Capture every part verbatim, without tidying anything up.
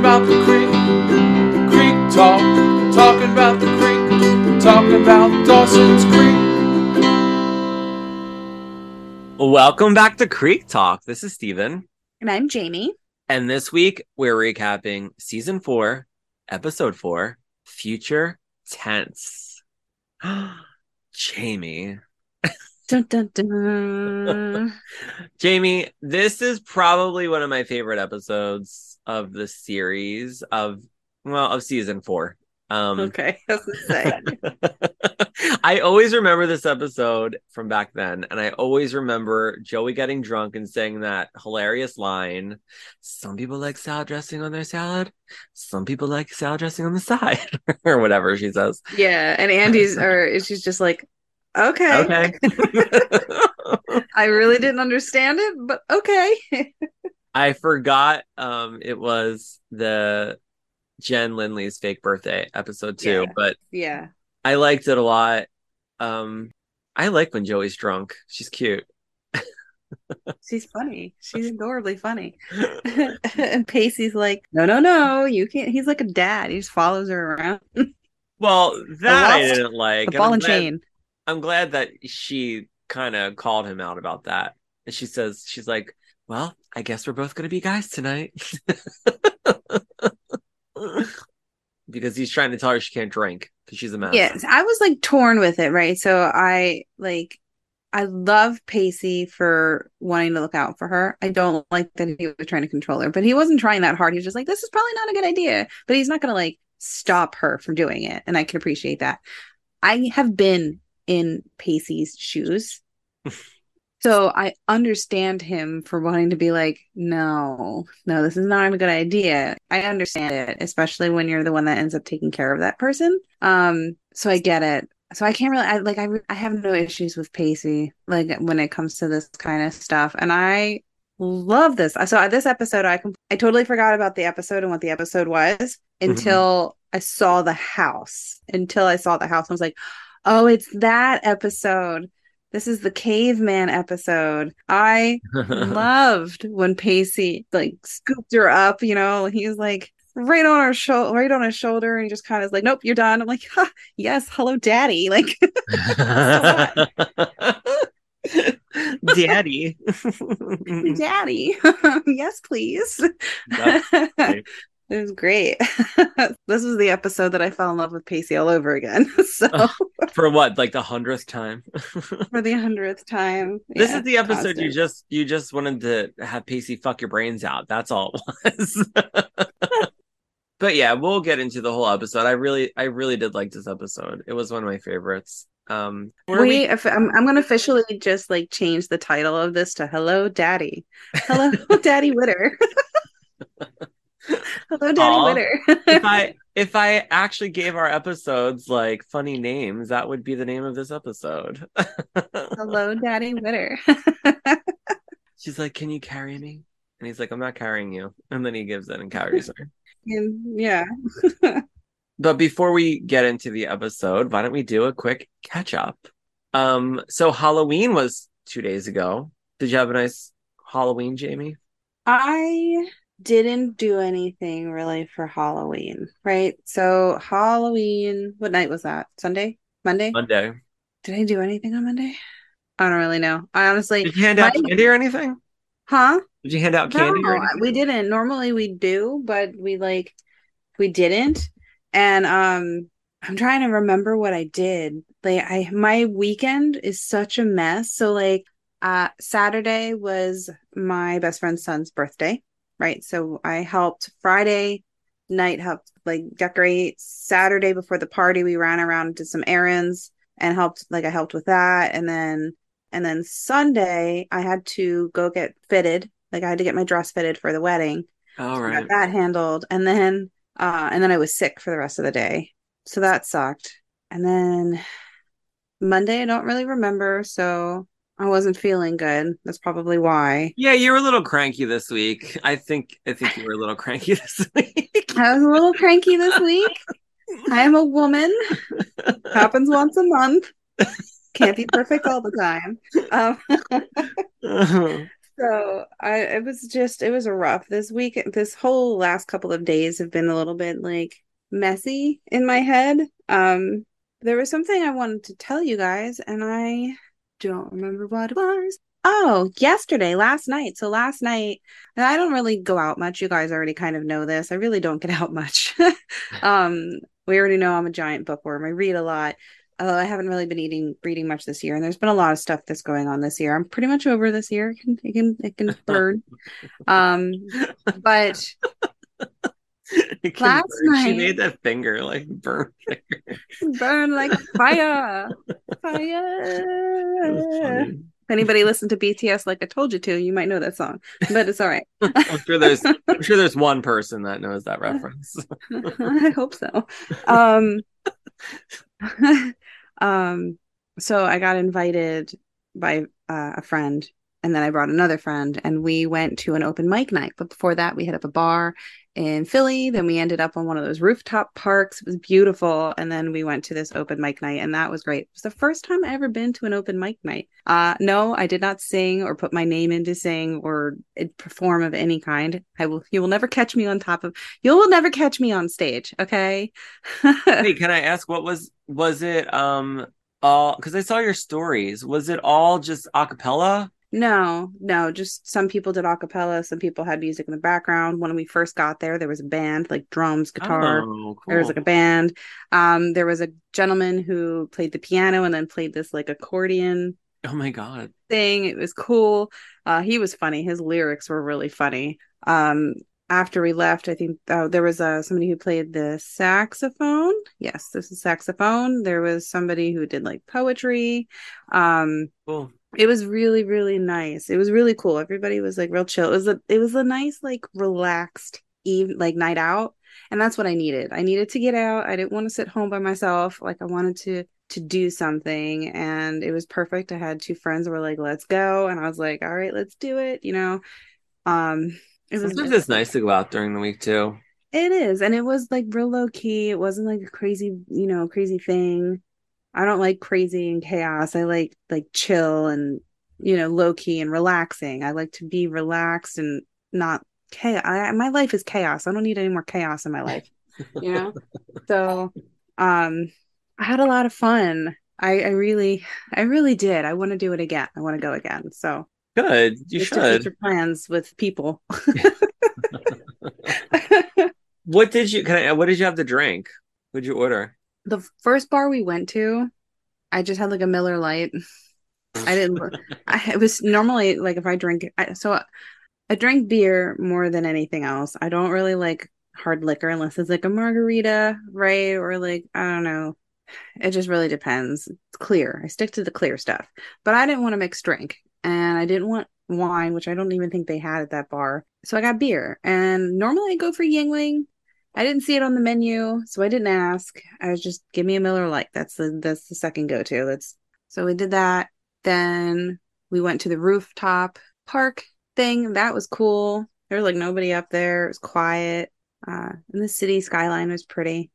talking about the creek, the creek talk. We're talking about the creek, we're talking about Dawson's Creek. Welcome back to Creek Talk. This is Steven. And I'm Jamie. And this week, we're recapping Season four, Episode four, Future Tense. Jamie. Dun, dun, dun. Jamie, this is probably one of my favorite episodes of the series of, well, of season four. Um, okay, I was gonna say. I always remember this episode from back then, and I always remember Joey getting drunk and saying that hilarious line, some people like salad dressing on their salad, some people like salad dressing on the side, or whatever she says. Yeah, and Andy's, or she's just like, Okay. okay. I really didn't understand it, but okay. I forgot um, it was the Jen Lindley's fake birthday episode two, yeah. but yeah, I liked it a lot. Um, I like when Joey's drunk. She's cute. She's funny. She's adorably funny. And Pacey's like, no, no, no, you can't. He's like a dad. He just follows her around. Well, that I didn't like. The ball and chain. I'm glad that she kind of called him out about that. And she says, she's like, well, I guess we're both going to be guys tonight. Because he's trying to tell her she can't drink because she's a mess. Yes, I was like torn with it, right? So I like, I love Pacey for wanting to look out for her. I don't like that he was trying to control her, but he wasn't trying that hard. He was just like, this is probably not a good idea, but he's not going to like stop her from doing it. And I can appreciate that. I have been in Pacey's shoes. So I understand him for wanting to be like, no, no, this is not a good idea. I understand it, especially when you're the one that ends up taking care of that person. Um, so I get it. So I can't really, I, like, I, I have no issues with Pacey, like, when it comes to this kind of stuff. And I love this. So this episode, I, compl- I totally forgot about the episode and what the episode was until mm-hmm. I saw the house, until I saw the house. I was like, oh, it's that episode. This is the caveman episode. I loved when Pacey like scooped her up, you know, he was like right on her shoulder, right on his shoulder, and he just kind of like, nope, you're done. I'm like, ha, yes, hello, daddy. Like Daddy. Daddy. Yes, please. It was great. This was the episode that I fell in love with Pacey all over again. So uh, for what, like the hundredth time? For the hundredth time. Yeah, this is the episode constant. you just you just wanted to have Pacey fuck your brains out. That's all it was. But yeah, we'll get into the whole episode. I really, I really did like this episode. It was one of my favorites. Um, we, we... If, I'm, I'm going to officially just like change the title of this to "Hello, Daddy." Hello, Daddy Witter. Hello, Daddy Aww. Winter. if I if I actually gave our episodes like funny names, that would be the name of this episode. Hello, Daddy Winter. She's like, "Can you carry me?" And he's like, "I'm not carrying you." And then he gives it and carries her. And, yeah. But before we get into the episode, why don't we do a quick catch up? Um, so Halloween was two days ago. Did you have a nice Halloween, Jamie? I. Didn't do anything really for Halloween, right? So Halloween, what night was that? Sunday? Monday? Monday. Did I do anything on Monday? I don't really know. I honestly... Did you hand out my... candy or anything? Huh? Did you hand out candy no, or anything? We didn't. Normally we do, but we like, we didn't. And um, I'm trying to remember what I did. Like I, my weekend is such a mess. So like uh, Saturday was my best friend's son's birthday. Right. So I helped Friday night, helped like decorate. Saturday before the party, we ran around, did some errands and helped like I helped with that. And then and then Sunday I had to go get fitted. Like I had to get my dress fitted for the wedding. All right. So I got that handled. And then uh, and then I was sick for the rest of the day. So that sucked. And then Monday, I don't really remember. So I wasn't feeling good. That's probably why. Yeah, you were a little cranky this week. I think I think you were a little cranky this week. I was a little cranky this week. I am a woman. Happens once a month. Can't be perfect all the time. Um, So I it was just it was a rough this week. This whole last couple of days have been a little bit like messy in my head. Um, there was something I wanted to tell you guys, and I don't remember what it was. Oh, yesterday, last night. So last night, and I don't really go out much. You guys already kind of know this. I really don't get out much. um, we already know I'm a giant bookworm. I read a lot. Although I haven't really been eating, reading much this year, and there's been a lot of stuff that's going on this year. I'm pretty much over this year. It can, it can, it can burn. Um, but it can last burn. night, she made that finger like burn, finger. burn like fire, fire. If anybody listened to B T S like I told you to, you might know that song, but it's all right. I'm sure there's, I'm sure there's one person that knows that reference. I hope so. Um, um so I got invited by uh, a friend, and then I brought another friend, and we went to an open mic night. But before that, we hit up a bar in Philly, then we ended up on one of those rooftop parks. It was beautiful. And then we went to this open mic night, and that was great. It was the first time I ever been to an open mic night. Uh no, I did not sing or put my name into sing or perform of any kind. I will you will never catch me on top of you will never catch me on stage, okay? Hey, can I ask, what was was it um all, because I saw your stories, was it all just a cappella? No, no, just some people did a cappella. Some people had music in the background. When we first got there, there was a band, like drums, guitar. Oh, cool. There was like a band. Um, there was a gentleman who played the piano and then played this like accordion. Oh my God. Thing. It was cool. Uh, he was funny. His lyrics were really funny. Um, after we left, I think uh, there was uh, somebody who played the saxophone. Yes, this is saxophone. There was somebody who did like poetry. Um, cool. It was really, really nice. It was really cool. Everybody was like real chill. It was a, it was a nice, like relaxed eve, like night out. And that's what I needed. I needed to get out. I didn't want to sit home by myself. Like I wanted to, to do something, and it was perfect. I had two friends who were like, let's go. And I was like, all right, let's do it. You know, um, it was just, it's nice to go out during the week too. It is. And it was like real low key. It wasn't like a crazy, you know, crazy thing. I don't like crazy and chaos. I like like chill and, you know, low key and relaxing. I like to be relaxed and not chaos. I, my life is chaos. I don't need any more chaos in my life, you know? So um, I had a lot of fun. I, I really, I really did. I want to do it again. I want to go again. So good. You should. Future plans with people. What did you, can I, what did you have to drink? What'd you order? The first bar we went to, I just had like a Miller Lite. I didn't. I, it was normally like if I drink, I, so I, I drink beer more than anything else. I don't really like hard liquor unless it's like a margarita, right? Or like, I don't know. It just really depends. It's clear. I stick to the clear stuff. But I didn't want to mix drink, and I didn't want wine, which I don't even think they had at that bar. So I got beer, and normally I go for Yingling. I didn't see it on the menu, so I didn't ask. I was just, give me a Miller Lite. That's the that's the second go-to. That's so we did that. Then we went to the rooftop park thing. That was cool. There was like nobody up there. It was quiet. Uh, and the city skyline was pretty.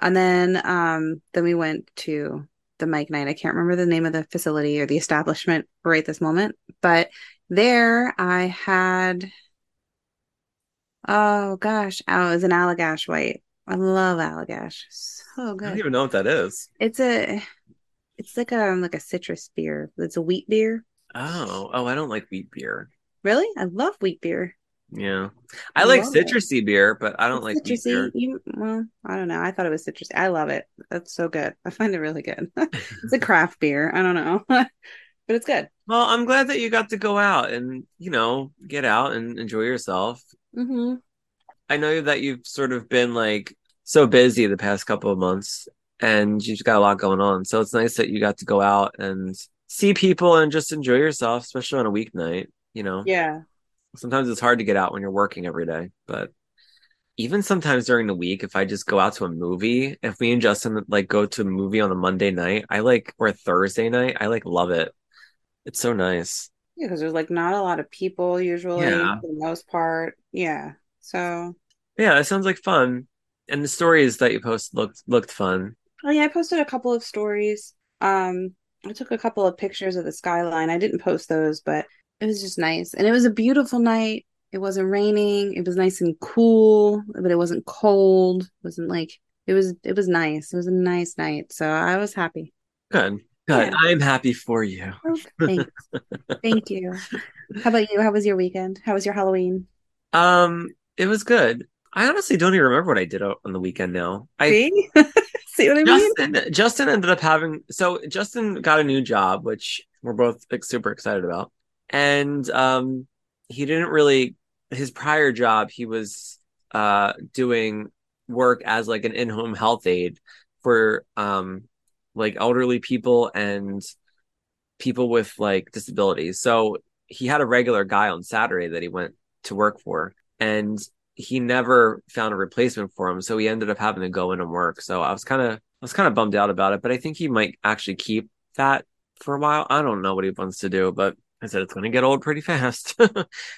And then um, then we went to the Mike Night. I can't remember the name of the facility or the establishment right this moment, but there I had. Oh gosh, oh, it was an Allagash White. I love Allagash. So good. I don't even know what that is. It's a, it's like a like a citrus beer. It's a wheat beer. Oh, oh, I don't like wheat beer. Really? I love wheat beer. Yeah, I, I like citrusy it. beer, but I don't it's like citrusy. Wheat beer. You, well, I don't know. I thought it was citrusy. I love it. That's so good. I find it really good. It's a craft beer. I don't know, but it's good. Well, I'm glad that you got to go out and, you know, get out and enjoy yourself. Mm-hmm. I know that you've sort of been like so busy the past couple of months, and you've got a lot going on. So it's nice that you got to go out and see people and just enjoy yourself, especially on a weeknight. You know, yeah. Sometimes it's hard to get out when you're working every day, but even sometimes during the week, if I just go out to a movie, if me and Justin like go to a movie on a Monday night, I like or a Thursday night, I like love it. It's so nice. Yeah, because there's like not a lot of people usually, yeah. For the most part. Yeah. So. Yeah, it sounds like fun. And the stories that you posted looked looked fun. Oh yeah, I posted a couple of stories. Um, I took a couple of pictures of the skyline. I didn't post those, but It was just nice. And it was a beautiful night. It wasn't raining. It was nice and cool, but it wasn't cold. It wasn't like, it was, it was nice. It was a nice night. So I was happy. Good. Good. Yeah. I'm happy for you. Oh, thanks. Thank you. How about you? How was your weekend? How was your Halloween? Um, it was good. I honestly don't even remember what I did on the weekend now. I, See? See what I Justin, mean? Justin ended up having... So Justin got a new job, which we're both like, super excited about. And um, he didn't really... His prior job, he was uh, doing work as like an in-home health aide for um, like elderly people and people with like disabilities. So he had a regular guy on Saturday that he went to work for. And... he never found a replacement for him. So he ended up having to go in and work. So I was kind of, I was kind of bummed out about it, but I think he might actually keep that for a while. I don't know what he wants to do, but I said, it's going to get old pretty fast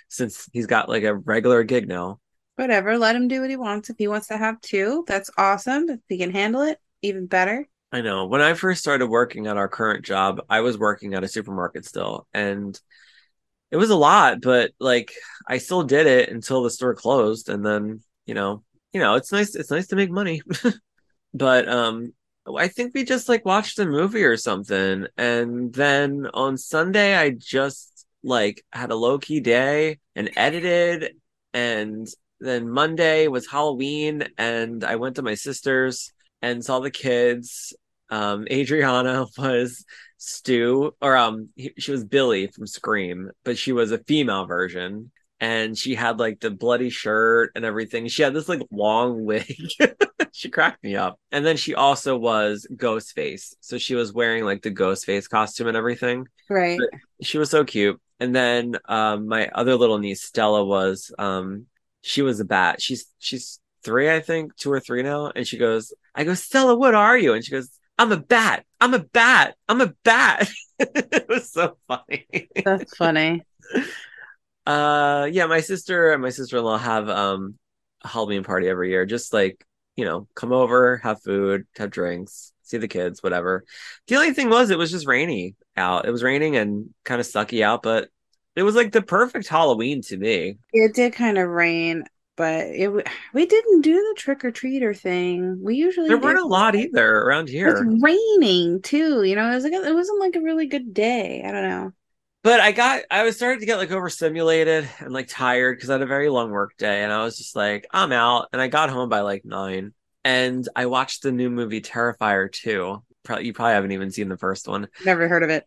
since he's got like a regular gig now. Whatever. Let him do what he wants. If he wants to have two, that's awesome. If he can handle it, even better. I know. When I first started working at our current job, I was working at a supermarket still. And it was a lot, but like I still did it until the store closed. And then, you know, you know, it's nice. It's nice to make money. But um, I think we just like watched a movie or something. And then on Sunday, I just like had a low key day and edited. And then Monday was Halloween. And I went to my sister's and saw the kids. Um, Adriana was Stu, or um, he, she was Billy from Scream, but she was a female version, and she had like the bloody shirt and everything. She had this like long wig. She cracked me up. And then she also was Ghostface, so she was wearing like the Ghostface costume and everything. Right. But she was so cute. And then um, my other little niece Stella was um, she was a bat. She's she's three, I think, two or three now, and she goes, I go, Stella, what are you? And she goes, I'm a bat. I'm a bat. I'm a bat. It was so funny. That's funny. Uh, yeah, my sister and my sister-in-law have um, a Halloween party every year. Just like, you know, come over, have food, have drinks, see the kids, whatever. The only thing was it was just rainy out. It was raining and kind of sucky out, but it was like the perfect Halloween to me. It did kind of rain. But it we didn't do the trick-or-treater thing. We usually There weren't a lot either around here. It was raining, too. You know, it, was like a, it wasn't like a really good day. I don't know. But I got, I was starting to get like overstimulated and like tired because I had a very long work day. And I was just like, I'm out. And I got home by like nine. And I watched the new movie Terrifier two. Probably, you probably haven't even seen the first one. Never heard of it.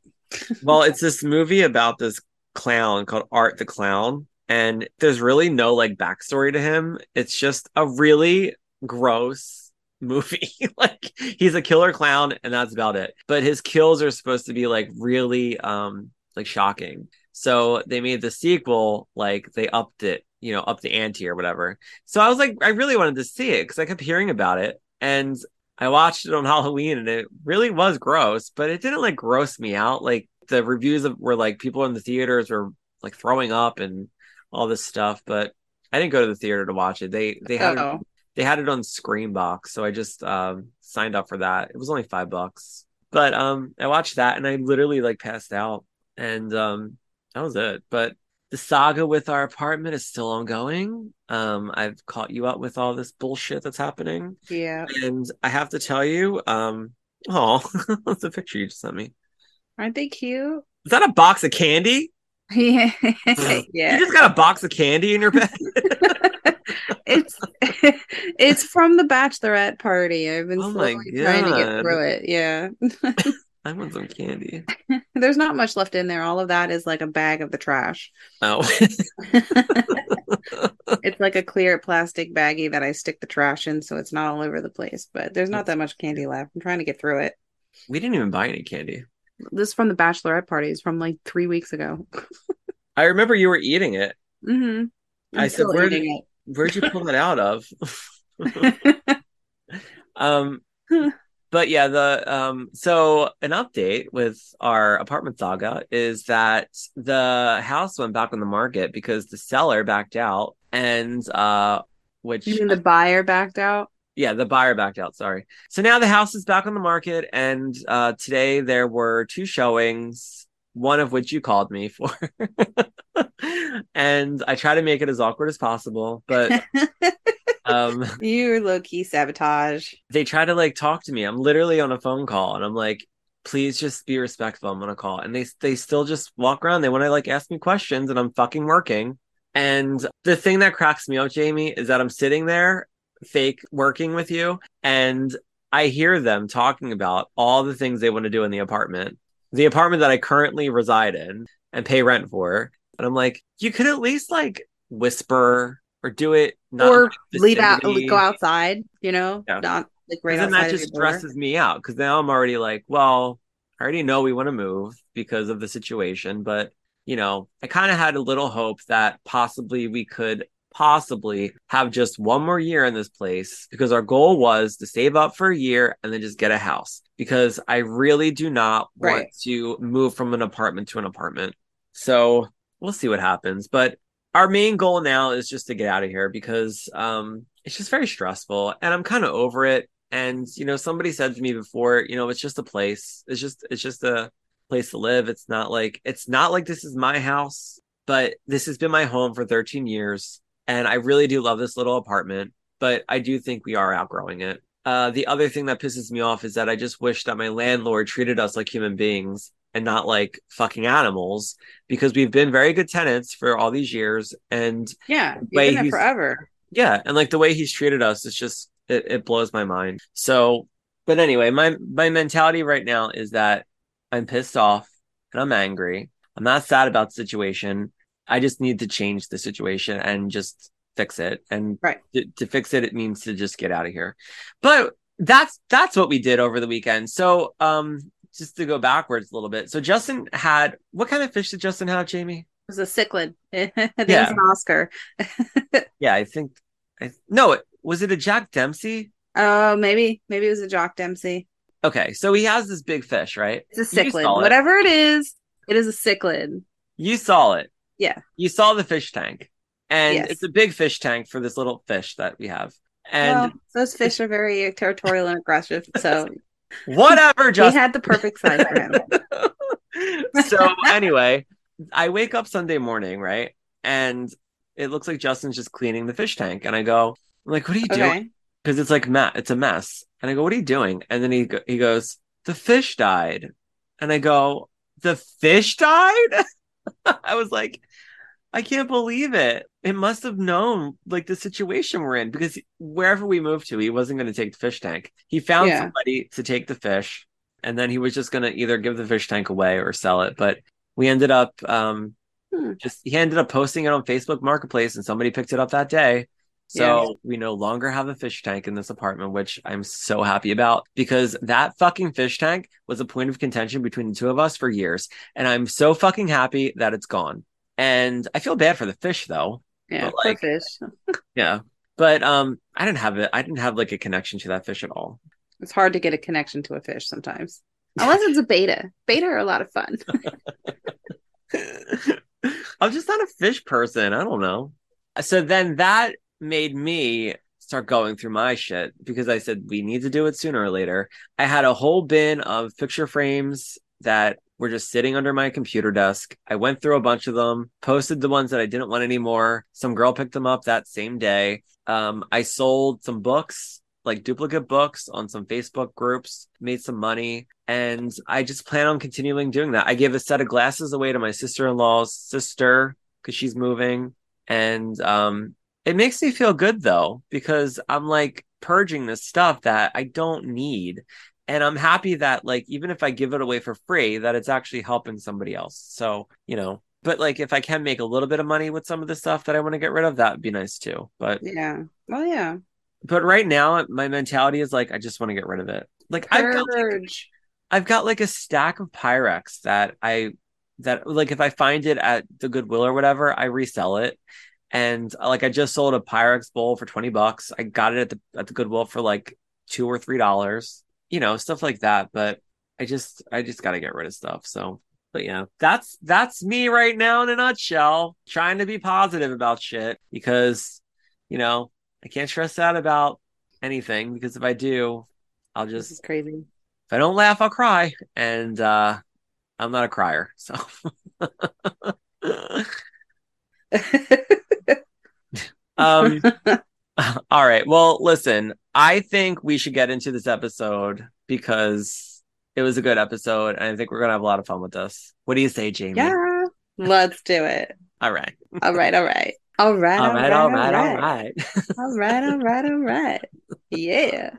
Well, it's this movie about this clown called Art the Clown. And there's really no like backstory to him. It's just a really gross movie. Like he's a killer clown and that's about it. But his kills are supposed to be like really um like shocking. So they made the sequel, like they upped it, you know, up the ante or whatever. So I was like, I really wanted to see it because I kept hearing about it. And I watched it on Halloween and it really was gross, but it didn't like gross me out. Like the reviews of, were like people in the theaters were like throwing up and all this stuff, but I didn't go to the theater to watch it. They they had it, they had it on Screenbox, so I just um, signed up for that. It was only five bucks, but um, I watched that and I literally like passed out, and um, that was it. But the saga with our apartment is still ongoing. Um, I've caught you up with all this bullshit that's happening. Yeah, and I have to tell you, um, oh, that's the picture you just sent me. Aren't they cute? Is that a box of candy? Yeah. Yeah, you just got a box of candy in your bed. it's it's from the bachelorette party. I've been oh slowly trying to get through it. Yeah. I want some candy. There's not much left in there. All of that is like a bag of the trash. Oh. It's like a clear plastic baggie that I stick the trash in, so it's not all over the place. But there's not that much candy left. I'm trying to get through it. We didn't even buy any candy. This is from the bachelorette parties from like three weeks ago. I remember you were eating it. Mm-hmm. I said, where did, it. where'd you pull it out of? um, but yeah, the um, so an update with our apartment saga is that the house went back on the market because the seller backed out, and uh, which you mean the buyer backed out? Yeah, the buyer backed out. Sorry. So now the house is back on the market. And uh, today there were two showings one of which you called me for. And I try to make it as awkward as possible, but um, you're low-key sabotage. They try to like talk to me. I'm literally on a phone call and I'm like, please just be respectful. I'm on a call. And they they still just walk around. They want to like ask me questions and I'm fucking working. And the thing that cracks me up, Jamie, is that I'm sitting there fake working with you and I hear them talking about all the things they want to do in the apartment. The apartment that I currently reside in and pay rent for. And I'm like, you could at least like whisper or do it. Not or leave out, go outside, you know, yeah. Not like right outside. And that just stresses me out because now I'm already like, well, I already know we want to move because of the situation. But, you know, I kind of had a little hope that possibly we could possibly have just one more year in this place because our goal was to save up for a year and then just get a house because I really do not want right. to move from an apartment to an apartment. So we'll see what happens. But our main goal now is just to get out of here because um, it's just very stressful and I'm kind of over it. And, you know, somebody said to me before, you know, it's just a place. It's just it's just a place to live. It's not like it's not like this is my house, but this has been my home for thirteen years. And I really do love this little apartment, but I do think we are outgrowing it. Uh, the other thing that pisses me off is that I just wish that my landlord treated us like human beings and not like fucking animals, because we've been very good tenants for all these years. And yeah, we've been there forever. Yeah. And like the way he's treated us, it's just, it, it blows my mind. So, but anyway, my, my mentality right now is that I'm pissed off and I'm angry. I'm not sad about the situation. I just need to change the situation and just fix it. And right. to, to fix it, it means to just get out of here. But that's that's what we did over the weekend. So um, just to go backwards a little bit. So Justin had, what kind of fish did Justin have, Jamie? It was a cichlid. It yeah. was an Oscar. yeah, I think. I, no, was it a Jack Dempsey? Oh, uh, maybe. Maybe it was a Jack Dempsey. Okay, so he has this big fish, right? It's a cichlid. Whatever it is, it is a cichlid. You saw it. Yeah. You saw the fish tank. And yes. It's a big fish tank for this little fish that we have. And well, those fish are very territorial and aggressive. So whatever, Justin. We had the perfect size for him. So anyway, I wake up Sunday morning, right? And it looks like Justin's just cleaning the fish tank. And I go, I'm like, what are you okay. doing? Because it's like, Matt, it's a mess. And I go, what are you doing? And then he go- he goes, the fish died. And I go, the fish died? I was like, I can't believe it. It must have known like the situation we're in because wherever we moved to, he wasn't going to take the fish tank. He found yeah. somebody to take the fish and then he was just going to either give the fish tank away or sell it. But we ended up um, hmm. just he ended up posting it on Facebook Marketplace and somebody picked it up that day. So yeah. we no longer have a fish tank in this apartment, which I'm so happy about because that fucking fish tank was a point of contention between the two of us for years. And I'm so fucking happy that it's gone. And I feel bad for the fish though. Yeah. But, like, fish. yeah. But um, I didn't have it. I didn't have like a connection to that fish at all. It's hard to get a connection to a fish sometimes. Unless it's a beta. Beta are a lot of fun. I'm just not a fish person. I don't know. So then that made me start going through my shit because I said we need to do it sooner or later. I had a whole bin of picture frames that were just sitting under my computer desk. I went through a bunch of them, posted the ones that I didn't want anymore. Some girl picked them up that same day. Um, I sold some books, like duplicate books on some Facebook groups, made some money, and I just plan on continuing doing that. I gave a set of glasses away to my sister-in-law's sister because she's moving, and um it makes me feel good though, because I'm like purging this stuff that I don't need. And I'm happy that like, even if I give it away for free, that it's actually helping somebody else. So, you know, but like, if I can make a little bit of money with some of the stuff that I want to get rid of, that'd be nice too. But yeah. Well, yeah. But right now my mentality is like, I just want to get rid of it. Like I've got, like I've got like a stack of Pyrex that I, that like, if I find it at the Goodwill or whatever, I resell it. And like, I just sold a Pyrex bowl for twenty bucks. I got it at the at the Goodwill for like two or three dollars, you know, stuff like that. But I just I just got to get rid of stuff. So, but yeah, that's that's me right now in a nutshell, trying to be positive about shit because, you know, I can't stress out about anything because if I do, I'll just this is crazy. If I don't laugh, I'll cry. And uh, I'm not a crier, so. um. All right. Well, listen, I think we should get into this episode because it was a good episode, and I think we're going to have a lot of fun with this. What do you say, Jamie? Yeah, let's do it. All right. All right. All right. All right. All right. All right. All right. All right. All right. All right. Yeah.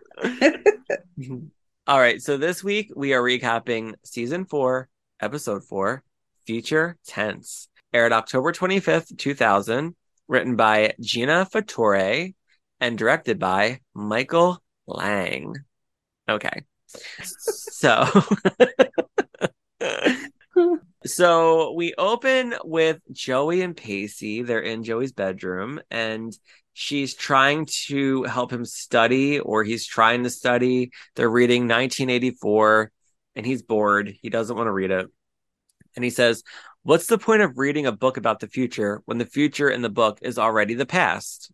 All right. So this week we are recapping season four, episode four, Future Tense, aired October twenty-fifth, two thousand, written by Gina Fattore and directed by Michael Lang. Okay. So, so we open with Joey and Pacey. They're in Joey's bedroom and she's trying to help him study, or he's trying to study. They're reading nineteen eighty-four and he's bored. He doesn't want to read it. And he says, "What's the point of reading a book about the future when the future in the book is already the past?"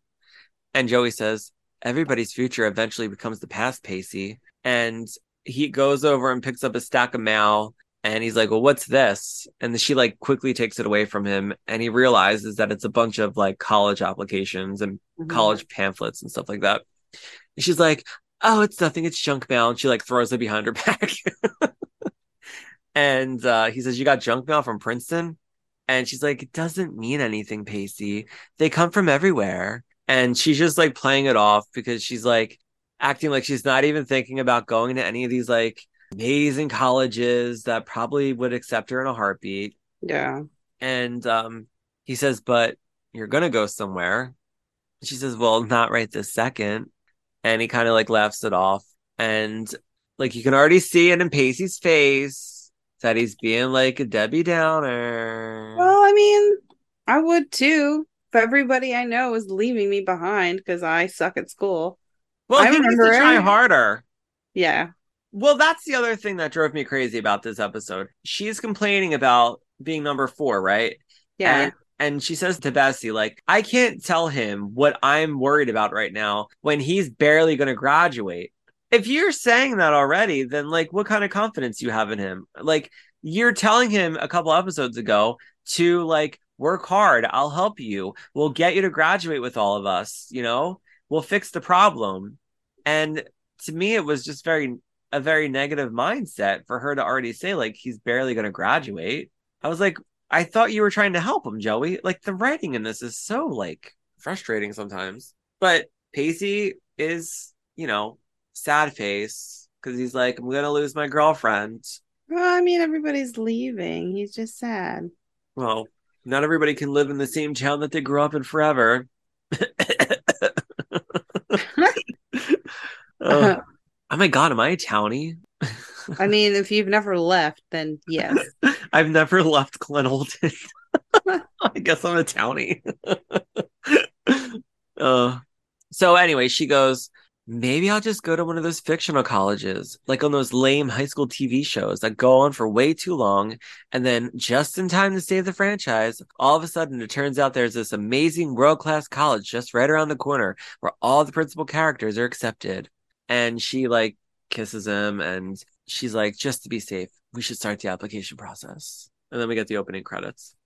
And Joey says, "Everybody's future eventually becomes the past, Pacey." And he goes over and picks up a stack of mail and he's like, "Well, what's this?" And she like quickly takes it away from him. And he realizes that it's a bunch of like college applications and mm-hmm. college pamphlets and stuff like that. And she's like, "Oh, it's nothing. It's junk mail." And she like throws it behind her back. And uh, he says, "You got junk mail from Princeton?" And she's like, "It doesn't mean anything, Pacey. They come from everywhere." And she's just like playing it off because she's like acting like she's not even thinking about going to any of these like amazing colleges that probably would accept her in a heartbeat. Yeah. And um, he says, "But you're going to go somewhere." She says, "Well, not right this second." And he kind of like laughs it off. And like you can already see it in Pacey's face that he's being like a Debbie Downer. Well, I mean, I would too. If everybody I know is leaving me behind because I suck at school. Well, I he remember needs to try harder. Yeah. Well, that's the other thing that drove me crazy about this episode. She's complaining about being number four, right? Yeah. And, and she says to Bessie, like, "I can't tell him what I'm worried about right now when he's barely going to graduate." If you're saying that already, then like, what kind of confidence you have in him? Like, you're telling him a couple episodes ago to like, "Work hard. I'll help you. We'll get you to graduate with all of us. You know, we'll fix the problem." And to me, it was just very, a very negative mindset for her to already say, like, he's barely going to graduate. I was like, I thought you were trying to help him, Joey. Like, the writing in this is so like frustrating sometimes. But Pacey is, you know, sad face because he's like, "I'm going to lose my girlfriend." Well, I mean, everybody's leaving. He's just sad. Well, not everybody can live in the same town that they grew up in forever. uh, oh my God, am I a townie? I mean, if you've never left, then yes. I've never left Glenolden. I guess I'm a townie. uh, so anyway, she goes, "Maybe I'll just go to one of those fictional colleges, like on those lame high school T V shows that go on for way too long. And then just in time to save the franchise, all of a sudden it turns out there's this amazing world-class college just right around the corner where all the principal characters are accepted." And she like kisses him and she's like, "Just to be safe, we should start the application process." And then we get the opening credits.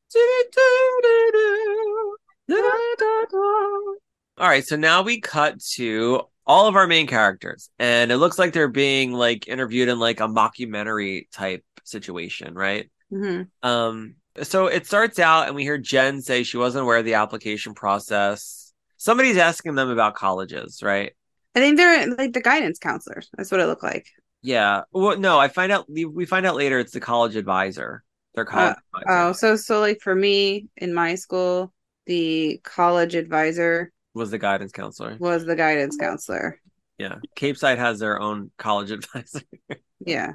All right. So now we cut to all of our main characters, and it looks like they're being like interviewed in like a mockumentary type situation, right? Mm-hmm. Um, so it starts out, and we hear Jen say she wasn't aware of the application process. Somebody's asking them about colleges, right? I think they're like the guidance counselors. That's what it looked like. Yeah. Well, no, I find out we find out later it's the college advisor. Their college uh, advisor. Oh, so so like for me in my school, the college advisor was the guidance counselor. Was the guidance counselor. Yeah. Capeside has their own college advisor. Yeah.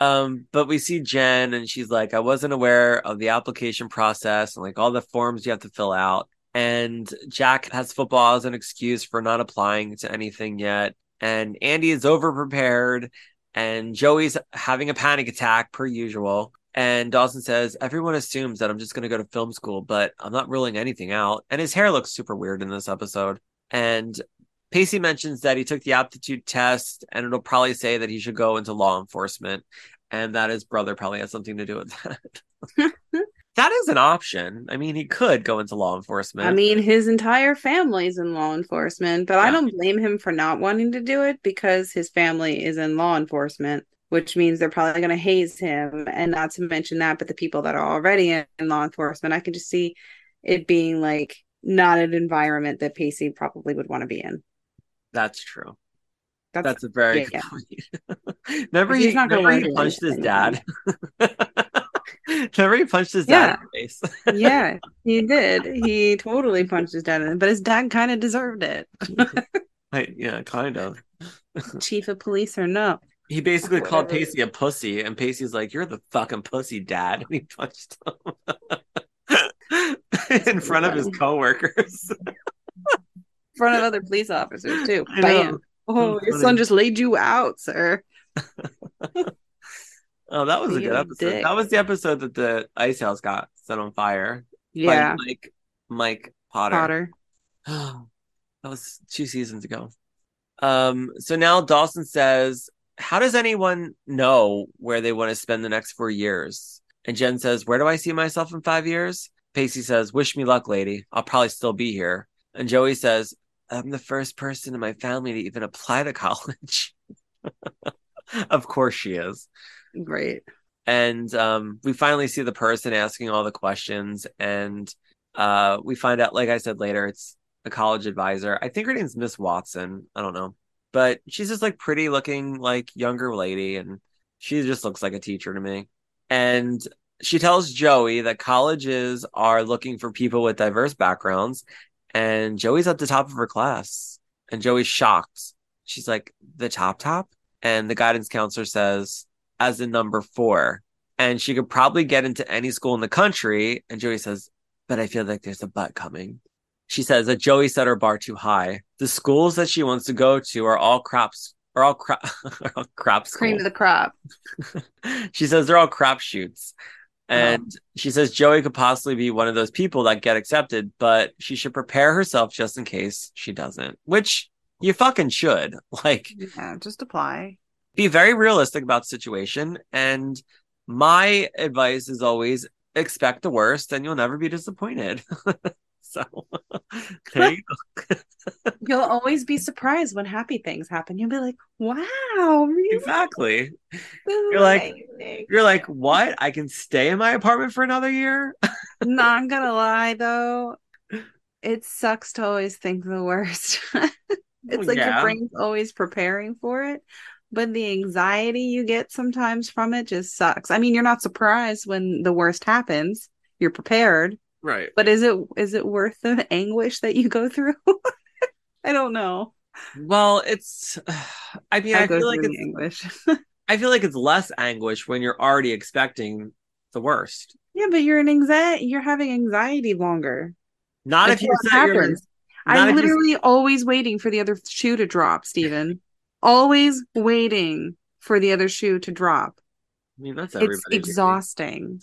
um, but we see Jen and she's like, "I wasn't aware of the application process and like all the forms you have to fill out." And Jack has football as an excuse for not applying to anything yet. And Andy is overprepared. And Joey's having a panic attack per usual. And Dawson says, "Everyone assumes that I'm just going to go to film school, but I'm not ruling anything out." And his hair looks super weird in this episode. And Pacey mentions that he took the aptitude test and it'll probably say that he should go into law enforcement. and that his brother probably has something to do with that. That is an option. I mean, he could go into law enforcement. I mean, his entire family's in law enforcement, but yeah. I don't blame him for not wanting to do it because his family is in law enforcement, which means they're probably going to haze him. And not to mention that, but the people that are already in, in law enforcement, I can just see it being like not an environment that Pacey probably would want to be in. That's true. That's, That's a very yeah, good point. Remember he, remember he punched his dad. Remember he punched his dad yeah. in the face. Yeah, he did. He totally punched his dad in the face, but his dad kind of deserved it. I, yeah, kind of. Chief of police or no. He basically Whatever. called Pacey a pussy, and Pacey's like, "You're the fucking pussy, Dad," and he punched him in front funny. of his coworkers, in front of other police officers too. I Bam! Know. Oh, your son just laid you out, sir. Oh, that was you a good episode. Dick. That was the episode that the ice house got set on fire. Yeah, by Mike, Mike Potter. Potter. Oh, that was two seasons ago. Um. So now Dawson says, how does anyone know where they want to spend the next four years? And Jen says, where do I see myself in five years? Pacey says, wish me luck, lady. I'll probably still be here. And Joey says, I'm the first person in my family to even apply to college. Of course she is. Great. And um, we finally see the person asking all the questions. And uh, we find out, like I said later, it's a college advisor. I think her name's Miss Watson. I don't know. But she's just like pretty looking like younger lady. And she just looks like a teacher to me. And she tells Joey that colleges are looking for people with diverse backgrounds. And Joey's at the top of her class. And Joey's shocked. She's like, the top top? And the guidance counselor says, as in number four. And she could probably get into any school in the country. And Joey says, but I feel like there's a but coming. She says that Joey set her bar too high. The schools that she wants to go to are all crops, are all, cro- are all crop schools. Cream of the crop. She says they're all crop shoots. And oh. she says Joey could possibly be one of those people that get accepted, but she should prepare herself just in case she doesn't, which you fucking should. Like, yeah, just apply. Be very realistic about the situation. And my advice is always expect the worst and you'll never be disappointed. So there you go. You'll always be surprised when happy things happen. You'll be like, wow, really? Exactly. You're like, you're like, what? I can stay in my apartment for another year? Not gonna lie though, it sucks to always think the worst. It's like yeah. your brain's always preparing for it, but the anxiety you get sometimes from it just sucks. I mean, you're not surprised when the worst happens. You're prepared. Right. But is it is it worth the anguish that you go through? I don't know. Well, it's I mean, I, I feel like it's anguish. I feel like it's less anguish when you're already expecting the worst. Yeah, but you're an anxiety you're having anxiety longer. Not if you set your I'm literally always waiting for the other shoe to drop, Stephen. Always waiting for the other shoe to drop. I mean, that's everybody's It's exhausting. Doing.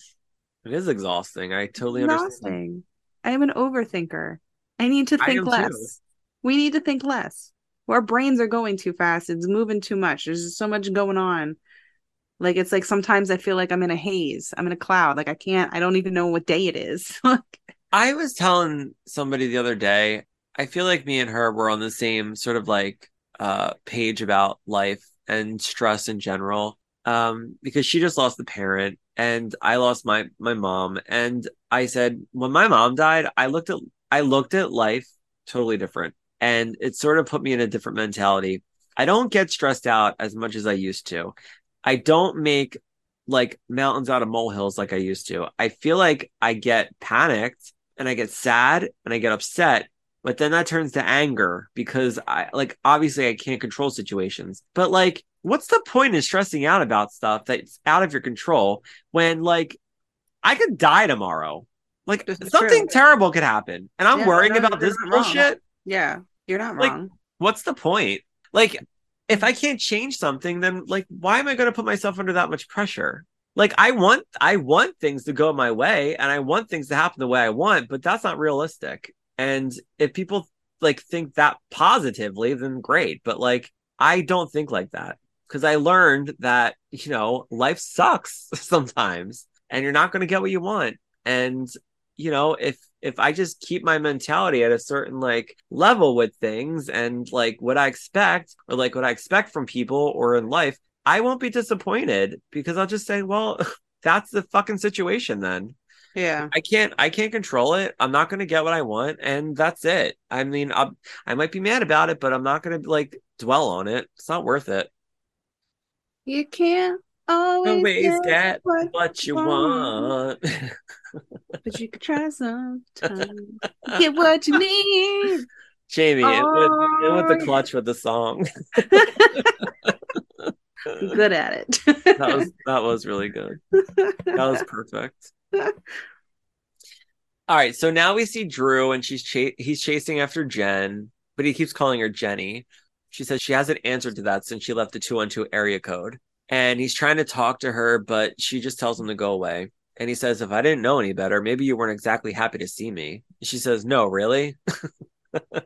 It is exhausting. I totally exhausting. understand. I am an overthinker. I need to think less. Too. We need to think less. Our brains are going too fast. It's moving too much. There's just so much going on. Like, it's like sometimes I feel like I'm in a haze. I'm in a cloud. Like, I can't, I don't even know what day it is. I was telling somebody the other day, I feel like me and her were on the same sort of like uh, page about life and stress in general. Um, because she just lost the parent. And I lost my, my mom. And I said, when my mom died, I looked at I looked at life totally different. And it sort of put me in a different mentality. I don't get stressed out as much as I used to. I don't make like mountains out of molehills like I used to. I feel like I get panicked and I get sad and I get upset. But then that turns to anger because I like obviously I can't control situations. But like, what's the point in stressing out about stuff that's out of your control when, like, I could die tomorrow? Like, it's something true. terrible could happen. And I'm yeah, worrying no, about this bullshit. Wrong. Yeah, you're not like, wrong. What's the point? Like, if I can't change something, then, like, why am I going to put myself under that much pressure? Like, I want, I want things to go my way and I want things to happen the way I want, but that's not realistic. And if people, like, think that positively, then great. But, like, I don't think like that. because I learned that, you know, life sucks sometimes and you're not going to get what you want. And, you know, if if I just keep my mentality at a certain like level with things and like what I expect or like what I expect from people or in life, I won't be disappointed because I'll just say, well, that's the fucking situation then. Yeah, I can't I can't control it. I'm not going to get what I want. And that's it. I mean, I'll, I might be mad about it, but I'm not going to like dwell on it. It's not worth it. You can't always, always get, get what, what you want. want. But you can try sometime. Get what you need. Jamie, oh. it, went, it went the clutch with the song. Good at it. that was that was really good. That was perfect. All right, so now we see Drew and she's cha- he's chasing after Jen, but he keeps calling her Jenny. She says she hasn't answered to that since she left the two one two area code. And he's trying to talk to her, but she just tells him to go away. And he says, if I didn't know any better, maybe you weren't exactly happy to see me. She says, no, really?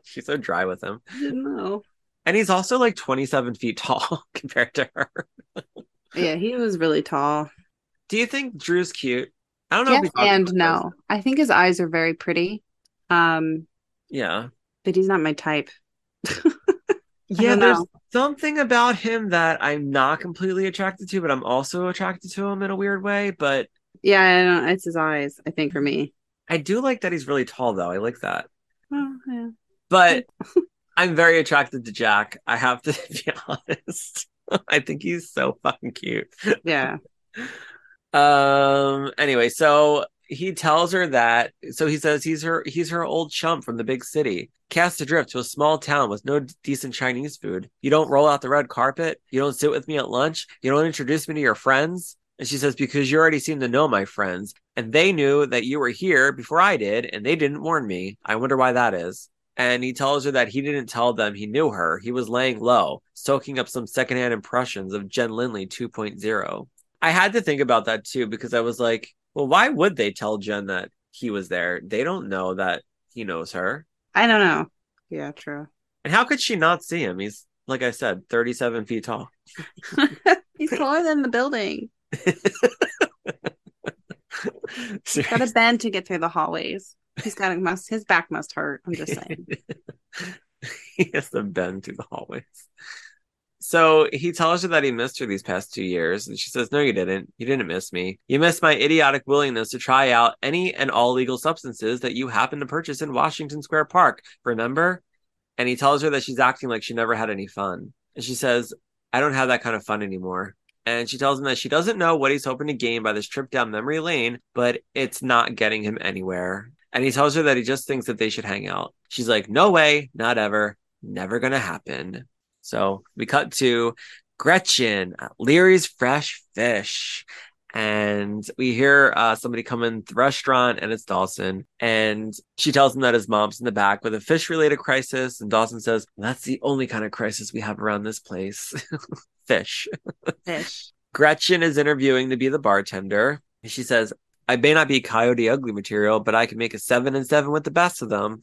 She's so dry with him. I didn't know. And he's also like twenty-seven feet tall compared to her. Yeah, he was really tall. Do you think Drew's cute? I don't know. Yes, and no, I think his eyes are very pretty. Um, yeah, but he's not my type. Yeah, there's something about him that I'm not completely attracted to, but I'm also attracted to him in a weird way. But yeah, I don't know. It's his eyes, I think, for me. I do like that he's really tall, though. I like that. Oh yeah, but I'm very attracted to Jack. I have to be honest. I think he's so fucking cute. Yeah. Um, anyway, so he tells her that, so he says he's her, he's her old chum from the big city, cast adrift to a small town with no d- decent Chinese food. You don't roll out the red carpet. You don't sit with me at lunch. You don't introduce me to your friends. And she says, because you already seem to know my friends and they knew that you were here before I did. And they didn't warn me. I wonder why that is. And he tells her that he didn't tell them he knew her. He was laying low, soaking up some secondhand impressions of Jen Lindley two point oh. I had to think about that too, because I was like, well, why would they tell Jen that he was there? They don't know that he knows her. I don't know. Yeah, true. And how could she not see him? He's, like I said, thirty-seven feet tall. He's taller than the building. He's got to bend to get through the hallways. He's got a must, his back must hurt. I'm just saying. He has to bend through the hallways. So he tells her that he missed her these past two years. And she says, no, you didn't. You didn't miss me. You missed my idiotic willingness to try out any and all legal substances that you happened to purchase in Washington Square Park. Remember? And he tells her that she's acting like she never had any fun. And she says, I don't have that kind of fun anymore. And she tells him that she doesn't know what he's hoping to gain by this trip down memory lane, but it's not getting him anywhere. And he tells her that he just thinks that they should hang out. She's like, no way. Not ever. Never going to happen. So we cut to Gretchen at Leary's Fresh Fish. And we hear uh, somebody come in the restaurant, and it's Dawson. And she tells him that his mom's in the back with a fish-related crisis. And Dawson says, that's the only kind of crisis we have around this place. Fish. Fish. Gretchen is interviewing to be the bartender. She says, I may not be Coyote Ugly material, but I can make a seven and seven with the best of them.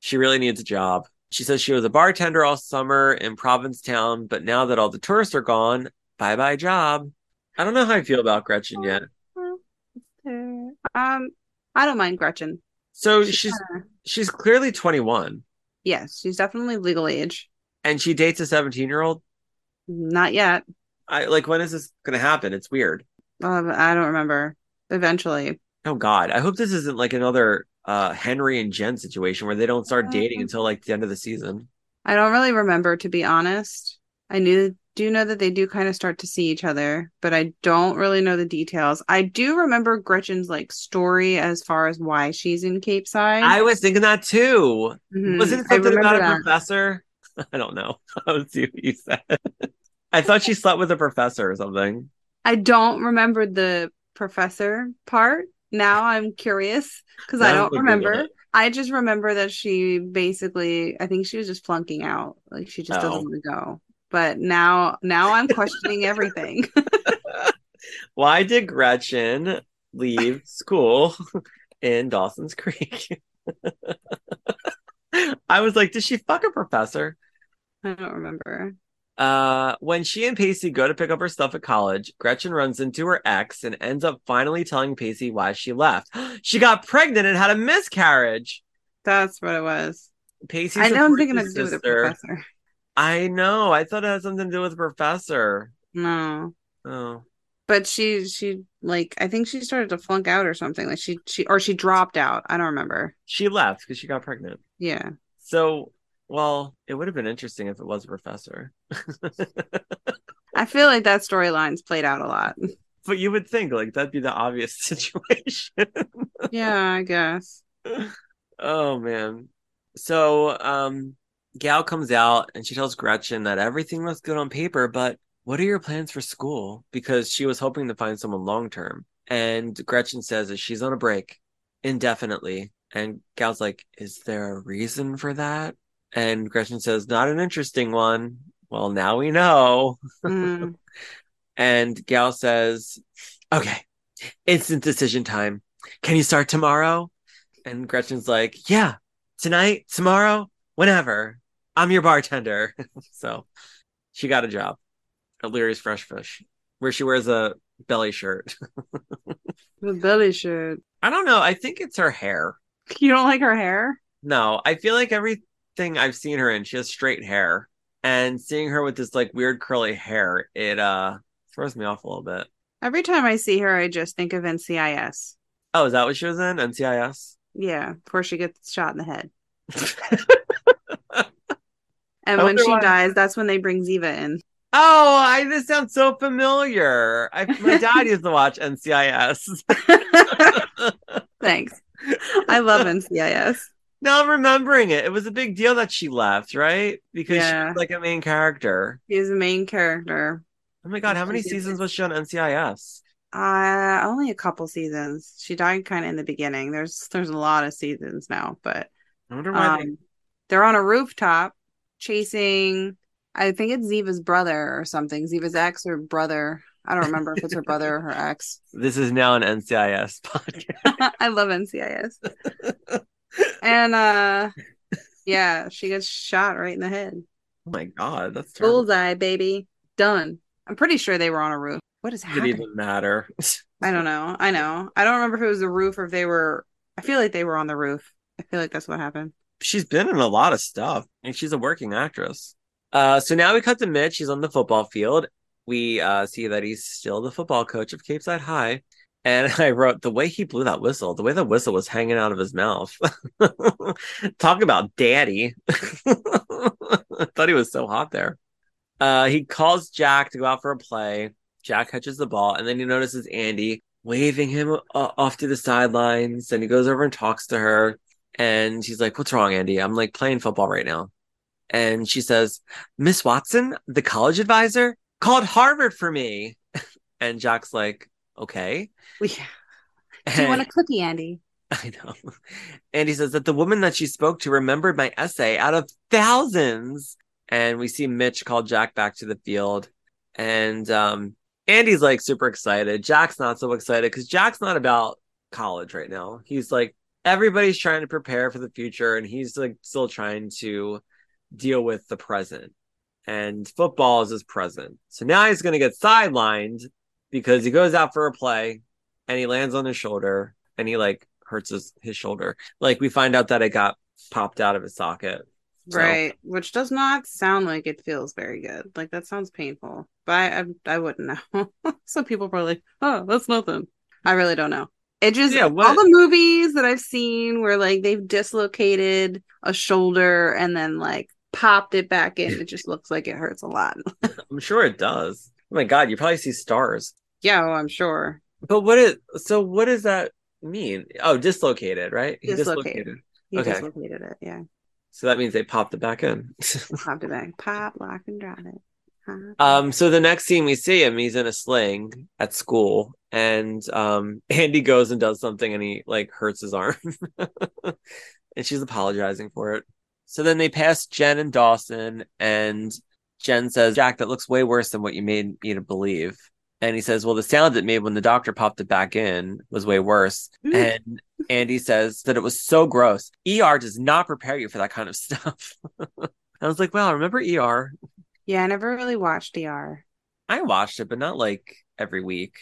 She really needs a job. She says she was a bartender all summer in Provincetown, but now that all the tourists are gone, bye-bye job. I don't know how I feel about Gretchen yet. Um, I don't mind Gretchen. So she's she's, uh, she's clearly twenty-one. Yes, she's definitely legal age. And she dates a seventeen-year-old? Not yet. I like, when is this going to happen? It's weird. Um, I don't remember. Eventually. Oh, God. I hope this isn't like another... Uh, Henry and Jen situation where they don't start dating until like the end of the season. I don't really remember, to be honest. I knew, do know that they do kind of start to see each other, but I don't really know the details. I do remember Gretchen's like story as far as why she's in Capeside. I was thinking that too. Mm-hmm. Wasn't it something about that. A professor? I don't know. I don't see what you said. I thought she slept with a professor or something. I don't remember the professor part. Now I'm curious because I don't remember. I just remember that she basically, I think she was just flunking out. Like she just oh. doesn't want to go. But now, now I'm questioning everything. Why did Gretchen leave school in Dawson's Creek? I was like, did she fuck a professor? I don't remember. Uh, when she and Pacey go to pick up her stuff at college, Gretchen runs into her ex and ends up finally telling Pacey why she left. She got pregnant and had a miscarriage. That's what it was. Pacey's I know I'm thinking it has to do with a professor. I know. I thought it had something to do with a professor. No. Oh. But she, she like, I think she started to flunk out or something. Like she, she, or she dropped out. I don't remember. She left because she got pregnant. Yeah. So, well, it would have been interesting if it was a professor. I feel like that storyline's played out a lot. But you would think, like, that'd be the obvious situation. Yeah, I guess. Oh, man. So, um, Gal comes out and she tells Gretchen that everything looks good on paper, but what are your plans for school? Because she was hoping to find someone long term. And Gretchen says that she's on a break indefinitely. And Gal's like, is there a reason for that? And Gretchen says, not an interesting one. Well, now we know. Mm. And Gal says, okay, instant decision time. Can you start tomorrow? And Gretchen's like, yeah, tonight, tomorrow, whenever. I'm your bartender. So she got a job at Leary's Fresh Fish, where she wears a belly shirt. The belly shirt. I don't know. I think it's her hair. You don't like her hair? No. I feel like everything I've seen her in, she has straight hair. And seeing her with this like weird curly hair, it uh throws me off a little bit. Every time I see her, I just think of N C I S. Oh, is that what she was in? N C I S? Yeah, before she gets shot in the head. And when she why. dies, that's when they bring Ziva in. Oh, I, this sounds so familiar. I, my dad used to watch N C I S. Thanks. I love N C I S. Now I'm remembering it. It was a big deal that she left, right? Because yeah. she was like a main character. She is a main character. Oh my God, how many seasons was she on N C I S? Uh, only a couple seasons. She died kind of in the beginning. There's there's a lot of seasons now, but I wonder why um, they... they're on a rooftop chasing... I think it's Ziva's brother or something. Ziva's ex or brother. I don't remember if it's her brother or her ex. This is now an N C I S podcast. I love N C I S. And uh, yeah, she gets shot right in the head. Oh my God, that's terrible. Bullseye, baby. Done. I'm pretty sure they were on a roof. What is happening? It didn't even matter. I don't know. I know. I don't remember if it was the roof or if they were. I feel like they were on the roof. I feel like that's what happened. She's been in a lot of stuff, and she's a working actress. Uh, so now we cut to Mitch. He's on the football field. We uh, see that he's still the football coach of Capeside High. And I wrote, the way he blew that whistle, the way that whistle was hanging out of his mouth. Talk about daddy. I thought he was so hot there. Uh, he calls Jack to go out for a play. Jack catches the ball. And then he notices Andy waving him uh, off to the sidelines. And he goes over and talks to her. And she's like, what's wrong, Andy? I'm like playing football right now. And she says, Miss Watson, the college advisor, called Harvard for me. And Jack's like, okay. Yeah. And, do you want a cookie, Andy? I know. Andy says that the woman that she spoke to remembered my essay out of thousands. And we see Mitch call Jack back to the field. And um, Andy's like super excited. Jack's not so excited because Jack's not about college right now. He's like, everybody's trying to prepare for the future. And he's like still trying to deal with the present, and football is his present. So now he's going to get sidelined because he goes out for a play and he lands on his shoulder and he like hurts his, his shoulder. Like we find out that it got popped out of his socket. So. Right. Which does not sound like it feels very good. Like that sounds painful, but I, I, I wouldn't know. Some people probably, like, oh, that's nothing. I really don't know. It just, yeah, all the movies that I've seen where like they've dislocated a shoulder and then like popped it back in. It just looks like it hurts a lot. I'm sure it does. Oh my God, you probably see stars. Yeah, well, I'm sure. But what is so? What does that mean? Oh, dislocated, right? He dislocated. dislocated. He okay. dislocated it. Yeah. So that means they popped it back in. Popped it back. Pop, lock, and drop it. Huh? Um. So the next scene we see him, he's in a sling at school, and um, Andy goes and does something, and he like hurts his arm, and she's apologizing for it. So then they pass Jen and Dawson, and Jen says, Jack, that looks way worse than what you made me to believe. And he says, well, the sound it made when the doctor popped it back in was way worse. And Andy says that it was so gross. E R does not prepare you for that kind of stuff. I was like, wow, remember E R? Yeah, I never really watched E R. I watched it, but not like every week.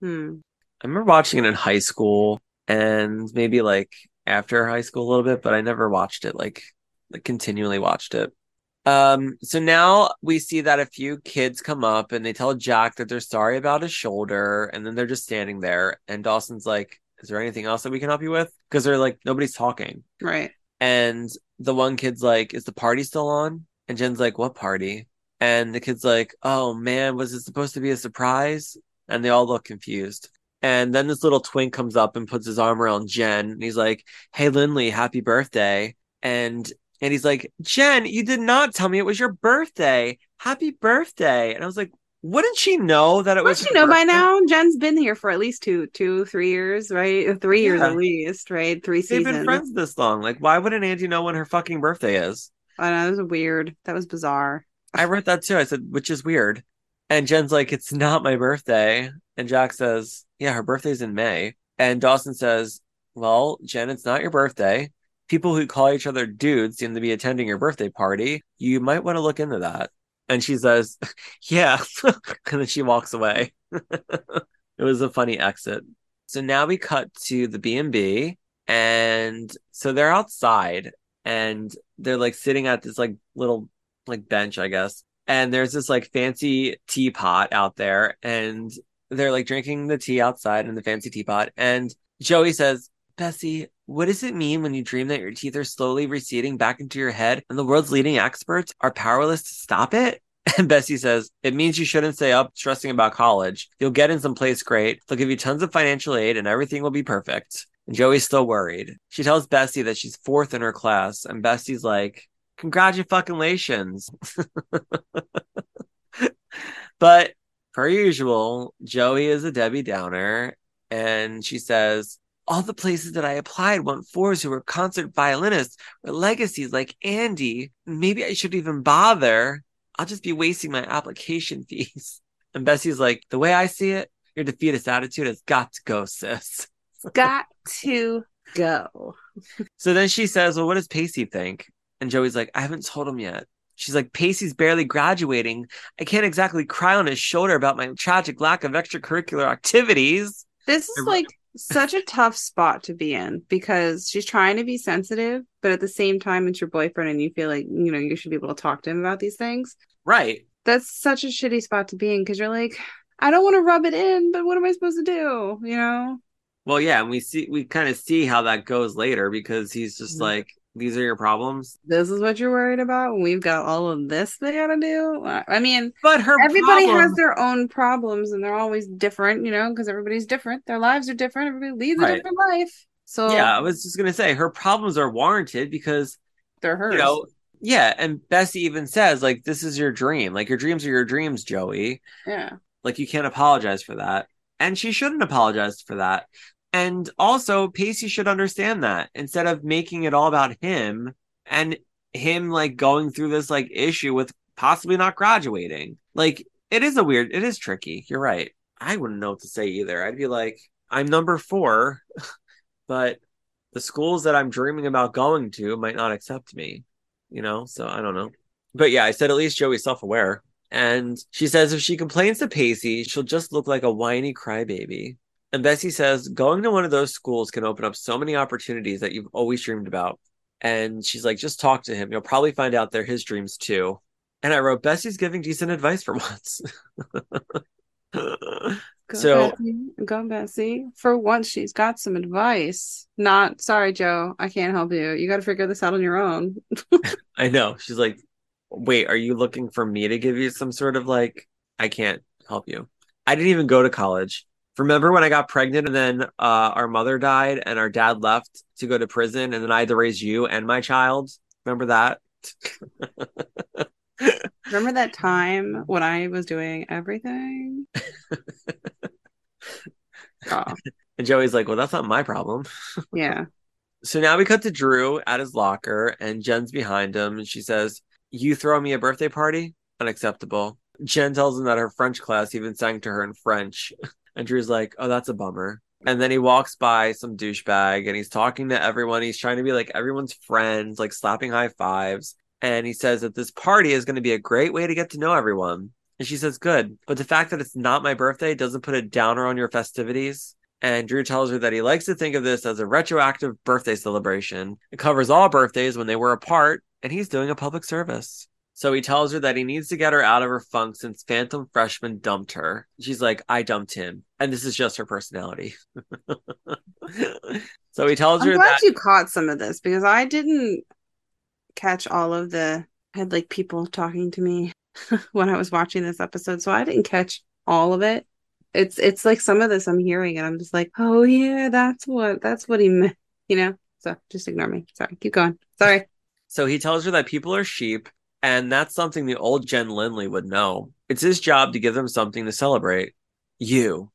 Hmm. I remember watching it in high school and maybe like after high school a little bit, but I never watched it like like continually watched it. Um, so now we see that a few kids come up and they tell Jack that they're sorry about his shoulder, and then they're just standing there. And Dawson's like, "Is there anything else that we can help you with?" Because they're like, nobody's talking, right? And the one kid's like, "Is the party still on?" And Jen's like, "What party?" And the kid's like, "Oh man, was it supposed to be a surprise?" And they all look confused. And then this little twink comes up and puts his arm around Jen. And he's like, "Hey, Lindley, happy birthday." And and he's like, "Jen, you did not tell me it was your birthday. Happy birthday." And I was like, wouldn't she know that it was her birthday? Wouldn't she know by now? Jen's been here for at least two, two, three years, right? Three years at least, right? Three seasons. They've been friends this long. Like, why wouldn't Andy know when her fucking birthday is? I know, that was weird. That was bizarre. I wrote that too. I said, which is weird. And Jen's like, "It's not my birthday." And Jack says, "Yeah, her birthday's in May." And Dawson says, "Well, Jen, it's not your birthday. People who call each other dudes seem to be attending your birthday party. You might want to look into that." And she says, "Yeah." And then she walks away. It was a funny exit. So now we cut to the B and B. And so they're outside and they're like sitting at this like little like bench, I guess. And there's this like fancy teapot out there, and they're like drinking the tea outside in the fancy teapot. And Joey says, "Bessie, what does it mean when you dream that your teeth are slowly receding back into your head and the world's leading experts are powerless to stop it?" And Bessie says, "It means you shouldn't stay up stressing about college. You'll get in someplace great. They'll give you tons of financial aid and everything will be perfect." And Joey's still worried. She tells Bessie that she's fourth in her class, and Bessie's like, "Congratulations." But per usual, Joey is a Debbie Downer, and she says, "All the places that I applied want fours who were concert violinists or legacies like Andy. Maybe I shouldn't even bother. I'll just be wasting my application fees." And Bessie's like, "The way I see it, your defeatist attitude has got to go, sis." Got to go. So then she says, "Well, what does Pacey think?" And Joey's like, "I haven't told him yet." She's like, "Pacey's barely graduating. I can't exactly cry on his shoulder about my tragic lack of extracurricular activities." This is like such a tough spot to be in, because she's trying to be sensitive, but at the same time, it's your boyfriend and you feel like, you know, you should be able to talk to him about these things. Right. That's such a shitty spot to be in, because you're like, I don't want to rub it in, but what am I supposed to do? You know? Well, yeah. And we see, we kind of see how that goes later, because he's just mm-hmm. like, these are your problems. This is what you're worried about. We've got all of this they gotta do. I mean, but her everybody problem... has their own problems, and they're always different, you know, because everybody's different. Their lives are different. Everybody leads right. a different life. So yeah, I was just gonna say her problems are warranted because they're hers. You know, yeah, and Bessie even says, like, "This is your dream. Like, your dreams are your dreams, Joey. Yeah, like you can't apologize for that," and she shouldn't apologize for that. And also, Pacey should understand that instead of making it all about him and him like going through this like issue with possibly not graduating. Like, it is a weird, it is tricky. You're right. I wouldn't know what to say either. I'd be like, I'm number four, but the schools that I'm dreaming about going to might not accept me, you know? So I don't know. But yeah, I said at least Joey's self-aware. And she says if she complains to Pacey, she'll just look like a whiny crybaby. And Bessie says, going to one of those schools can open up so many opportunities that you've always dreamed about. And she's like, just talk to him. You'll probably find out they're his dreams too. And I wrote, Bessie's giving decent advice for once. Go so Bessie. Go Bessie. For once, she's got some advice. Not, sorry, Joe, I can't help you. You got to figure this out on your own. I know. She's like, wait, are you looking for me to give you some sort of like, I can't help you. I didn't even go to college. Remember when I got pregnant and then uh, our mother died and our dad left to go to prison and then I had to raise you and my child? Remember that? Remember that time when I was doing everything? Oh. And Joey's like, well, that's not my problem. Yeah. So now we cut to Drew at his locker and Jen's behind him. And she says, you throw me a birthday party? Unacceptable. Jen tells him that her French class even sang to her in French. And Drew's like, oh, that's a bummer. And then he walks by some douchebag and he's talking to everyone. He's trying to be like everyone's friend, like slapping high fives. And he says that this party is going to be a great way to get to know everyone. And she says, good. But the fact that it's not my birthday doesn't put a downer on your festivities. And Drew tells her that he likes to think of this as a retroactive birthday celebration. It covers all birthdays when they were apart, and he's doing a public service. So he tells her that he needs to get her out of her funk since Phantom Freshman dumped her. She's like, I dumped him. And this is just her personality. So he tells I'm her that... I'm glad you caught some of this, because I didn't catch all of the... I had, like, people talking to me when I was watching this episode, so I didn't catch all of it. It's it's like some of this I'm hearing, and I'm just like, oh, yeah, that's what that's what he meant, you know? So just ignore me. Sorry, keep going. Sorry. So he tells her that people are sheep, and that's something the old Jen Lindley would know. It's his job to give them something to celebrate. You.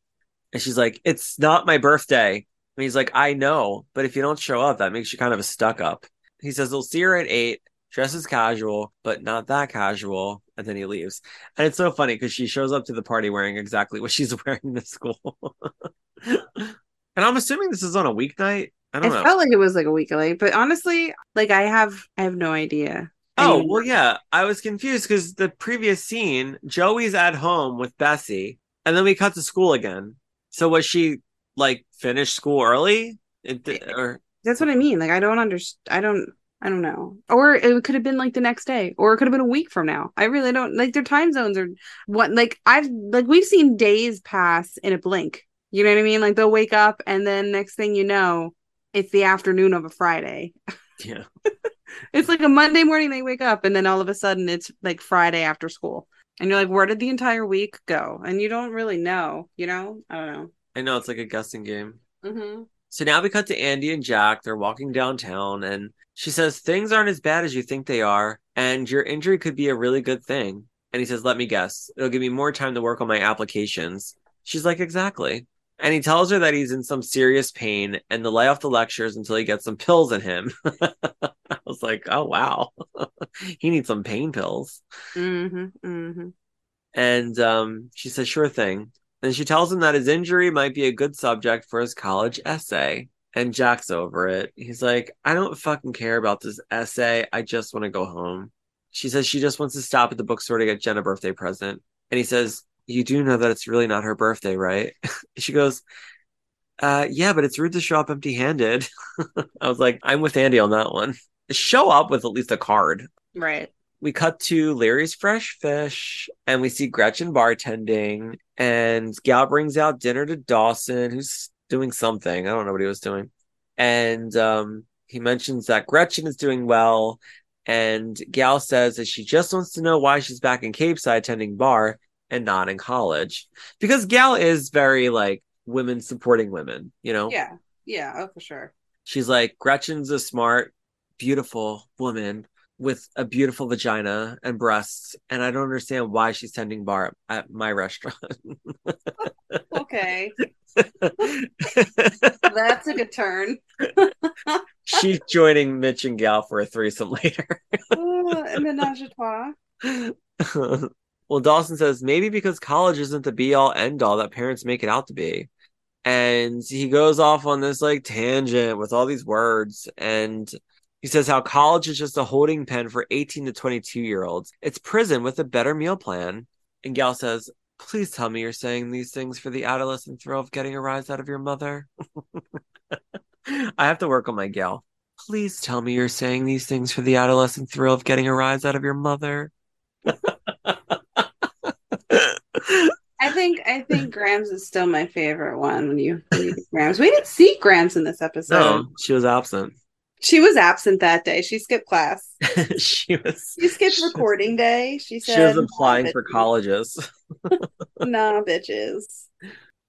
And she's like, it's not my birthday. And he's like, I know, but if you don't show up, that makes you kind of a stuck-up. He says he'll see her at eight, dresses casual, but not that casual. And then he leaves. And it's so funny because she shows up to the party wearing exactly what she's wearing to school. And I'm assuming this is on a weeknight. I don't know. It felt like it was like a week late, but honestly, like I have, I have no idea. Oh, well, yeah. I was confused because the previous scene, Joey's at home with Bessie, and then we cut to school again. So was she like finished school early? It, or... That's what I mean. Like, I don't understand. I don't. I don't know. Or it could have been like the next day, or it could have been a week from now. I really don't like their time zones or what. Like I've like we've seen days pass in a blink. You know what I mean? Like they'll wake up and then next thing you know, it's the afternoon of a Friday. Yeah. It's like a Monday morning they wake up and then all of a sudden it's like Friday after school. And you're like, where did the entire week go? And you don't really know, you know? I don't know. I know. It's like a guessing game. Mm-hmm. So now we cut to Andy and Jack. They're walking downtown and she says, things aren't as bad as you think they are, and your injury could be a really good thing. And he says, let me guess. It'll give me more time to work on my applications. She's like, exactly. And he tells her that he's in some serious pain and to lay off the lectures until he gets some pills in him. I was like, oh, wow. He needs some pain pills. Mm-hmm, mm-hmm. And um, she says, sure thing. And she tells him that his injury might be a good subject for his college essay. And Jack's over it. He's like, I don't fucking care about this essay. I just want to go home. She says she just wants to stop at the bookstore to get Jen a birthday present. And he says, you do know that it's really not her birthday, right? She goes, uh, yeah, but it's rude to show up empty-handed. I was like, I'm with Andy on that one. Show up with at least a card. Right. We cut to Leary's Fresh Fish, and we see Gretchen bartending, and Gal brings out dinner to Dawson, who's doing something. I don't know what he was doing. And um, he mentions that Gretchen is doing well. And Gal says that she just wants to know why she's back in Capeside attending bar and not in college. Because Gal is very like women supporting women, you know? Yeah. Yeah. Oh, for sure. She's like, Gretchen's a smart, beautiful woman with a beautiful vagina and breasts. And I don't understand why she's tending bar at my restaurant. Okay. That took a turn. She's joining Mitch and Gal for a threesome later. uh, Menage a trois. Well, Dawson says maybe because college isn't the be-all end-all that parents make it out to be. And he goes off on this like tangent with all these words, and he says how college is just a holding pen for eighteen to twenty-two year olds. It's prison with a better meal plan. And Gal says, please tell me you're saying these things for the adolescent thrill of getting a rise out of your mother. I have to work on my Gal. Please tell me you're saying these things for the adolescent thrill of getting a rise out of your mother. I think I think Grams is still my favorite one. When you, when you Grams, we didn't see Grams in this episode. No, she was absent. She was absent that day. She skipped class. she was. She skipped she, recording day. She said she was applying nah, for colleges. Nah, bitches.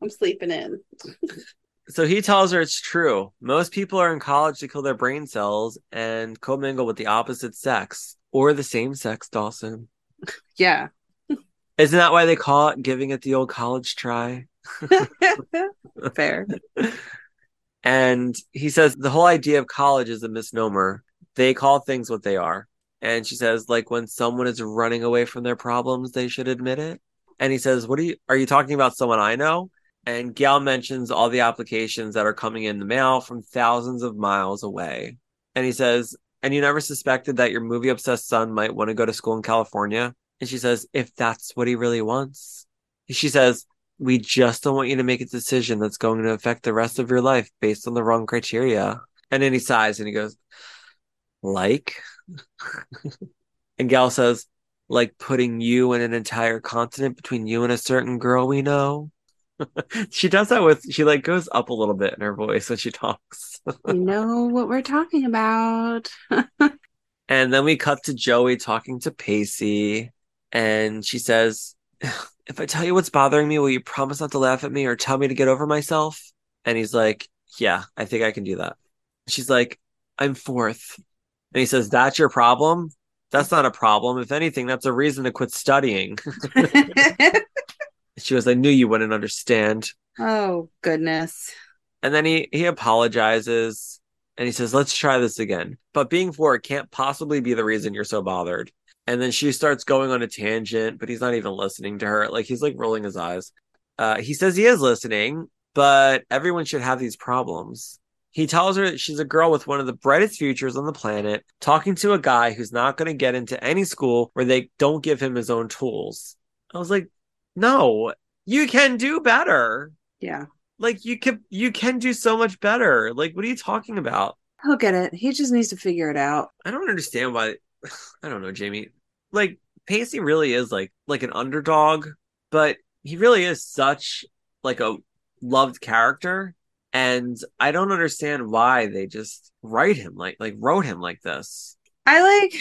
I'm sleeping in. So he tells her it's true. Most people are in college to kill their brain cells and commingle with the opposite sex or the same sex, Dawson. Yeah. Isn't that why they call it giving it the old college try? Fair. And he says the whole idea of college is a misnomer. They call things what they are. And she says, like, when someone is running away from their problems, they should admit it. And he says, what are you, are you talking about someone I know? And Gal mentions all the applications that are coming in the mail from thousands of miles away. And he says, and you never suspected that your movie-obsessed son might want to go to school in California? And she says, if that's what he really wants. She says, we just don't want you to make a decision that's going to affect the rest of your life based on the wrong criteria. And then he sighs and he goes, like? And Gal says, like putting you and an entire continent between you and a certain girl we know. She does that with, she like goes up a little bit in her voice when she talks. You know what we're talking about. And then we cut to Joey talking to Pacey. And she says, if I tell you what's bothering me, will you promise not to laugh at me or tell me to get over myself? And he's like, yeah, I think I can do that. She's like, I'm fourth. And he says, that's your problem? That's not a problem. If anything, that's a reason to quit studying. She goes, I knew you wouldn't understand. Oh, goodness. And then he, he apologizes and he says, let's try this again. But being four can't possibly be the reason you're so bothered. And then she starts going on a tangent, but he's not even listening to her. Like, he's like rolling his eyes. Uh, he says he is listening, but everyone should have these problems. He tells her that she's a girl with one of the brightest futures on the planet, talking to a guy who's not going to get into any school where they don't give him his own tools. I was like, no, you can do better. Yeah. Like, you can, you can do so much better. Like, what are you talking about? He'll get it. He just needs to figure it out. I don't understand why. I don't know, Jamie. Like, Pacey really is like, like an underdog, but he really is such like a loved character. And I don't understand why they just write him like, like wrote him like this. I like,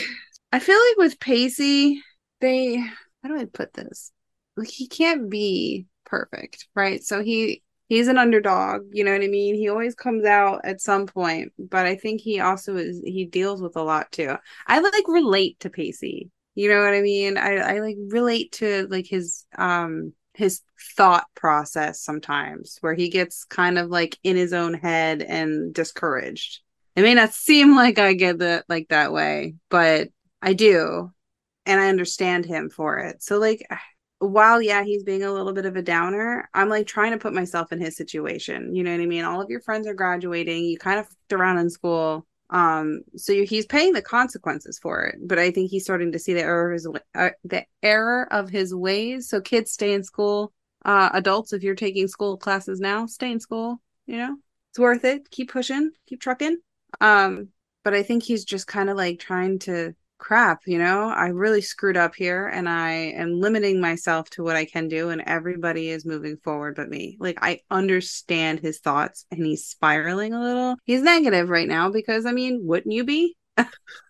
I feel like with Pacey, they, how do I put this? Like, he can't be perfect, right? So he, he's an underdog, you know what I mean? He always comes out at some point, but I think he also is, he deals with a lot too. I like relate to Pacey, you know what I mean? I, I like relate to like his, um, his thought process sometimes, where he gets kind of like in his own head and discouraged. It may not seem like I get that like that way, but I do. And I understand him for it. So like, while, yeah, he's being a little bit of a downer, I'm like trying to put myself in his situation. You know what I mean? All of your friends are graduating. You kind of fucked around in school. Um, so you, he's paying the consequences for it, but I think he's starting to see the error of his uh, the error of his ways. So kids, stay in school. Uh, adults, if you're taking school classes now, stay in school. You know, it's worth it. Keep pushing, keep trucking. Um, but I think he's just kind of like trying to crap. You know, I really screwed up here, and I am limiting myself to what I can do, and everybody is moving forward but me. Like, I understand his thoughts, and he's spiraling a little. He's negative right now because, I mean, wouldn't you be?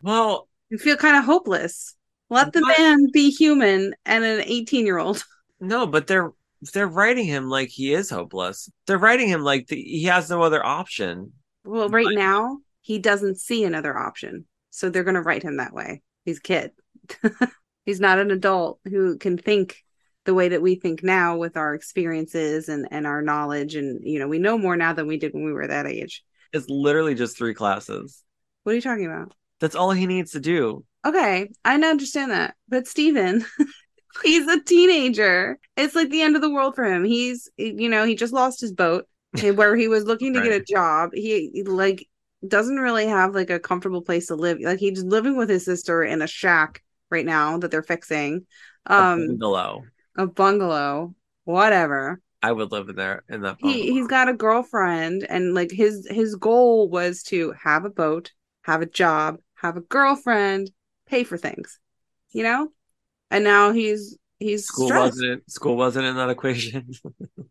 Well, you feel kind of hopeless. Let the but, man be human and an eighteen-year-old. No, but they're they're writing him like he is hopeless. They're writing him like the, he has no other option. Well, right but, now he doesn't see another option, so they're going to write him that way. He's a kid. He's not an adult who can think the way that we think now with our experiences and, and our knowledge. And, you know, we know more now than we did when we were that age. It's literally just three classes. What are you talking about? That's all he needs to do. Okay. I understand that. But Steven, he's a teenager. It's like the end of the world for him. He's, you know, he just lost his boat where he was looking to right. get a job. He like, doesn't really have like a comfortable place to live. Like, he's living with his sister in a shack right now that they're fixing. Um, a bungalow. A bungalow. Whatever. I would live in there in that bungalow. He, he's got a girlfriend, and like his his goal was to have a boat, have a job, have a girlfriend, pay for things. You know? And now he's he's school stressed. wasn't school wasn't in that equation.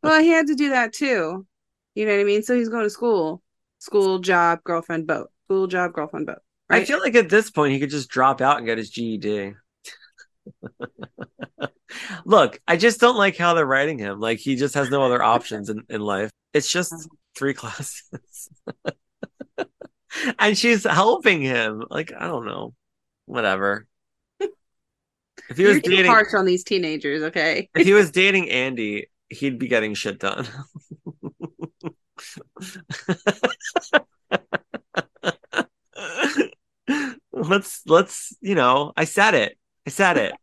Well, he had to do that too. You know what I mean? So he's going to school. School, job, girlfriend, boat. School, job, girlfriend, boat. Right? I feel like at this point, he could just drop out and get his G E D. Look, I just don't like how they're writing him. Like, he just has no other options in, in life. It's just three classes. And she's helping him. Like, I don't know. Whatever. If he was You're dating... harsh on these teenagers, okay? If he was dating Andy, he'd be getting shit done. let's let's you know I said it I said it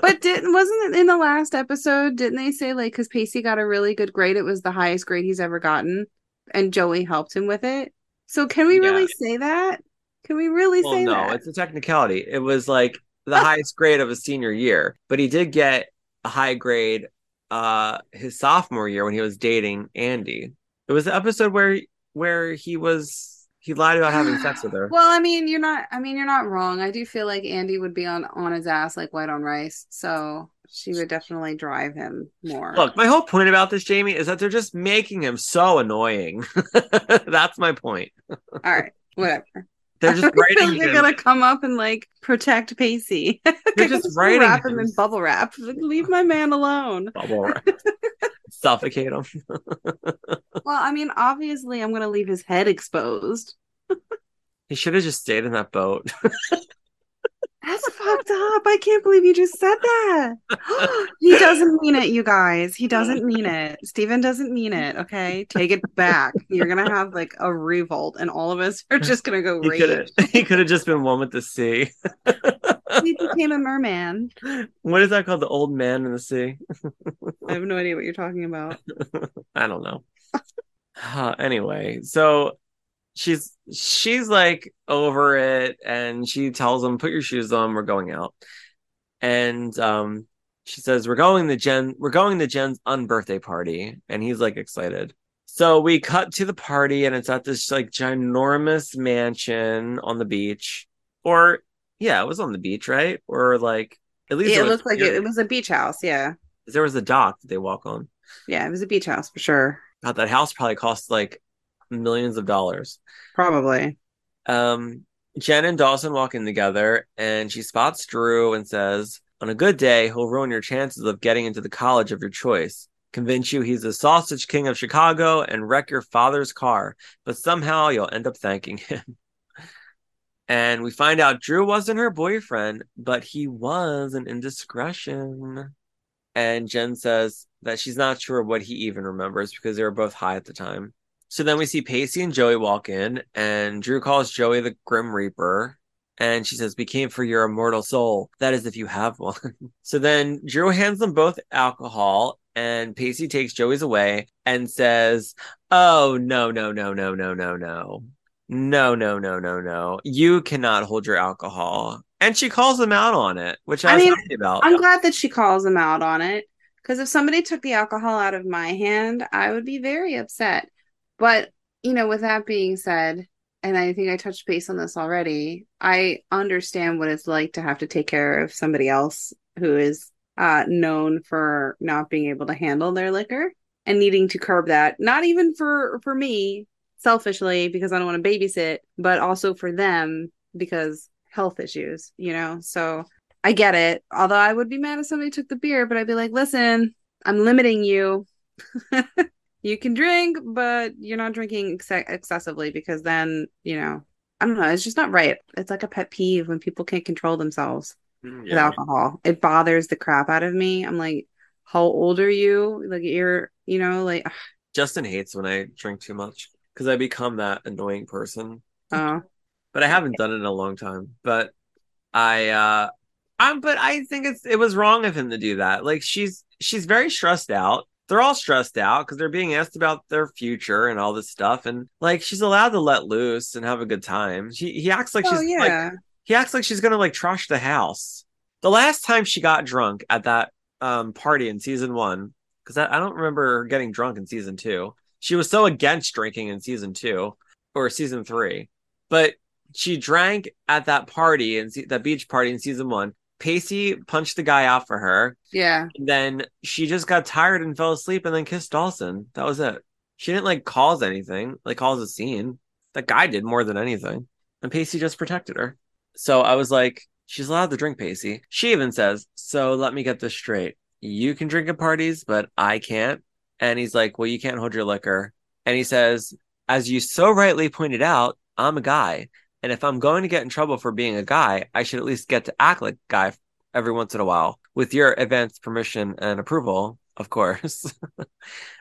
but didn't wasn't it in the last episode, didn't they say like, because Pacey got a really good grade, it was the highest grade he's ever gotten, and Joey helped him with it? So can we yeah. really say that? Can we really well, say no, that? No, it's a technicality. It was like the highest grade of his senior year, but he did get a high grade uh, his sophomore year when he was dating Andy. It was the episode where where he was he lied about having sex with her. Well, I mean, you're not. I mean, you're not wrong. I do feel like Andy would be on, on his ass like white on rice. So she would definitely drive him more. Look, my whole point about this, Jamie, is that they're just making him so annoying. That's my point. All right, whatever. They're just writing. They're gonna come up and like protect Pacey. They're just writing wrap him. him in bubble wrap. Leave my man alone. Bubble wrap. Suffocate him. Well, I mean, obviously, I'm gonna leave his head exposed. He should have just stayed in that boat. That's fucked up. I can't believe you just said that. He doesn't mean it, you guys. He doesn't mean it. Steven doesn't mean it, okay? Take it back. You're going to have, like, a revolt, and all of us are just going to go rage. He could have just been one with the sea. He became a merman. What is that called? The old man in the sea? I have no idea what you're talking about. I don't know. Uh, anyway, so... She's she's like over it, and she tells him, "Put your shoes on. We're going out." And um, she says, "We're going to Jen. We're going to Jen's unbirthday party," and he's like excited. So we cut to the party, and it's at this like ginormous mansion on the beach, or yeah, it was on the beach, right? Or like at least yeah, it, it looked was, like it, it was a beach house. Yeah, there was a dock that they walk on. Yeah, it was a beach house for sure. God, that house probably cost like. Millions of dollars probably. um Jen and Dawson walk in together, and she spots Drew and says, on a good day he'll ruin your chances of getting into the college of your choice, convince you he's the sausage king of Chicago, and wreck your father's car, but somehow you'll end up thanking him. And we find out Drew wasn't her boyfriend, but he was an indiscretion. And Jen says that she's not sure what he even remembers because they were both high at the time. So then we see Pacey and Joey walk in, and Drew calls Joey the Grim Reaper, and she says, "We came for your immortal soul. That is if you have one." So then Drew hands them both alcohol, and Pacey takes Joey's away and says, "Oh, no, no, no, no, no, no, no. No, no, no, no, no. You cannot hold your alcohol." And she calls him out on it, which I, I was mean, happy about. I'm glad that she calls him out on it, because if somebody took the alcohol out of my hand, I would be very upset. But, you know, with that being said, and I think I touched base on this already, I understand what it's like to have to take care of somebody else who is uh, known for not being able to handle their liquor and needing to curb that. Not even for, for me, selfishly, because I don't want to babysit, but also for them because health issues, you know? So I get it. Although I would be mad if somebody took the beer, but I'd be like, listen, I'm limiting you. You can drink, but you're not drinking ex- excessively because then, you know, I don't know. It's just not right. It's like a pet peeve when people can't control themselves yeah. with alcohol. It bothers the crap out of me. I'm like, how old are you? Like you're, you know, like. Ugh. Justin hates when I drink too much because I become that annoying person. Oh, but I haven't done it in a long time. But I, uh, I'm, but I think it's it was wrong of him to do that. Like she's she's very stressed out. They're all stressed out because they're being asked about their future and all this stuff. And like, she's allowed to let loose and have a good time. She, he acts like oh, she's yeah. like, he acts like she's going to like trash the house. The last time she got drunk at that um, party in season one, because I, I don't remember her getting drunk in season two. She was so against drinking in season two or season three, but she drank at that party and se- that beach party in season one. Pacey punched the guy out for her. Yeah. And then she just got tired and fell asleep and then kissed Dawson. That was it. She didn't like cause anything, like cause a scene. That guy did more than anything. And Pacey just protected her. So I was like, she's allowed to drink, Pacey. She even says, so let me get this straight. You can drink at parties, but I can't. And he's like, well, you can't hold your liquor. And he says, as you so rightly pointed out, I'm a guy. And if I'm going to get in trouble for being a guy, I should at least get to act like a guy every once in a while with your advanced permission and approval, of course.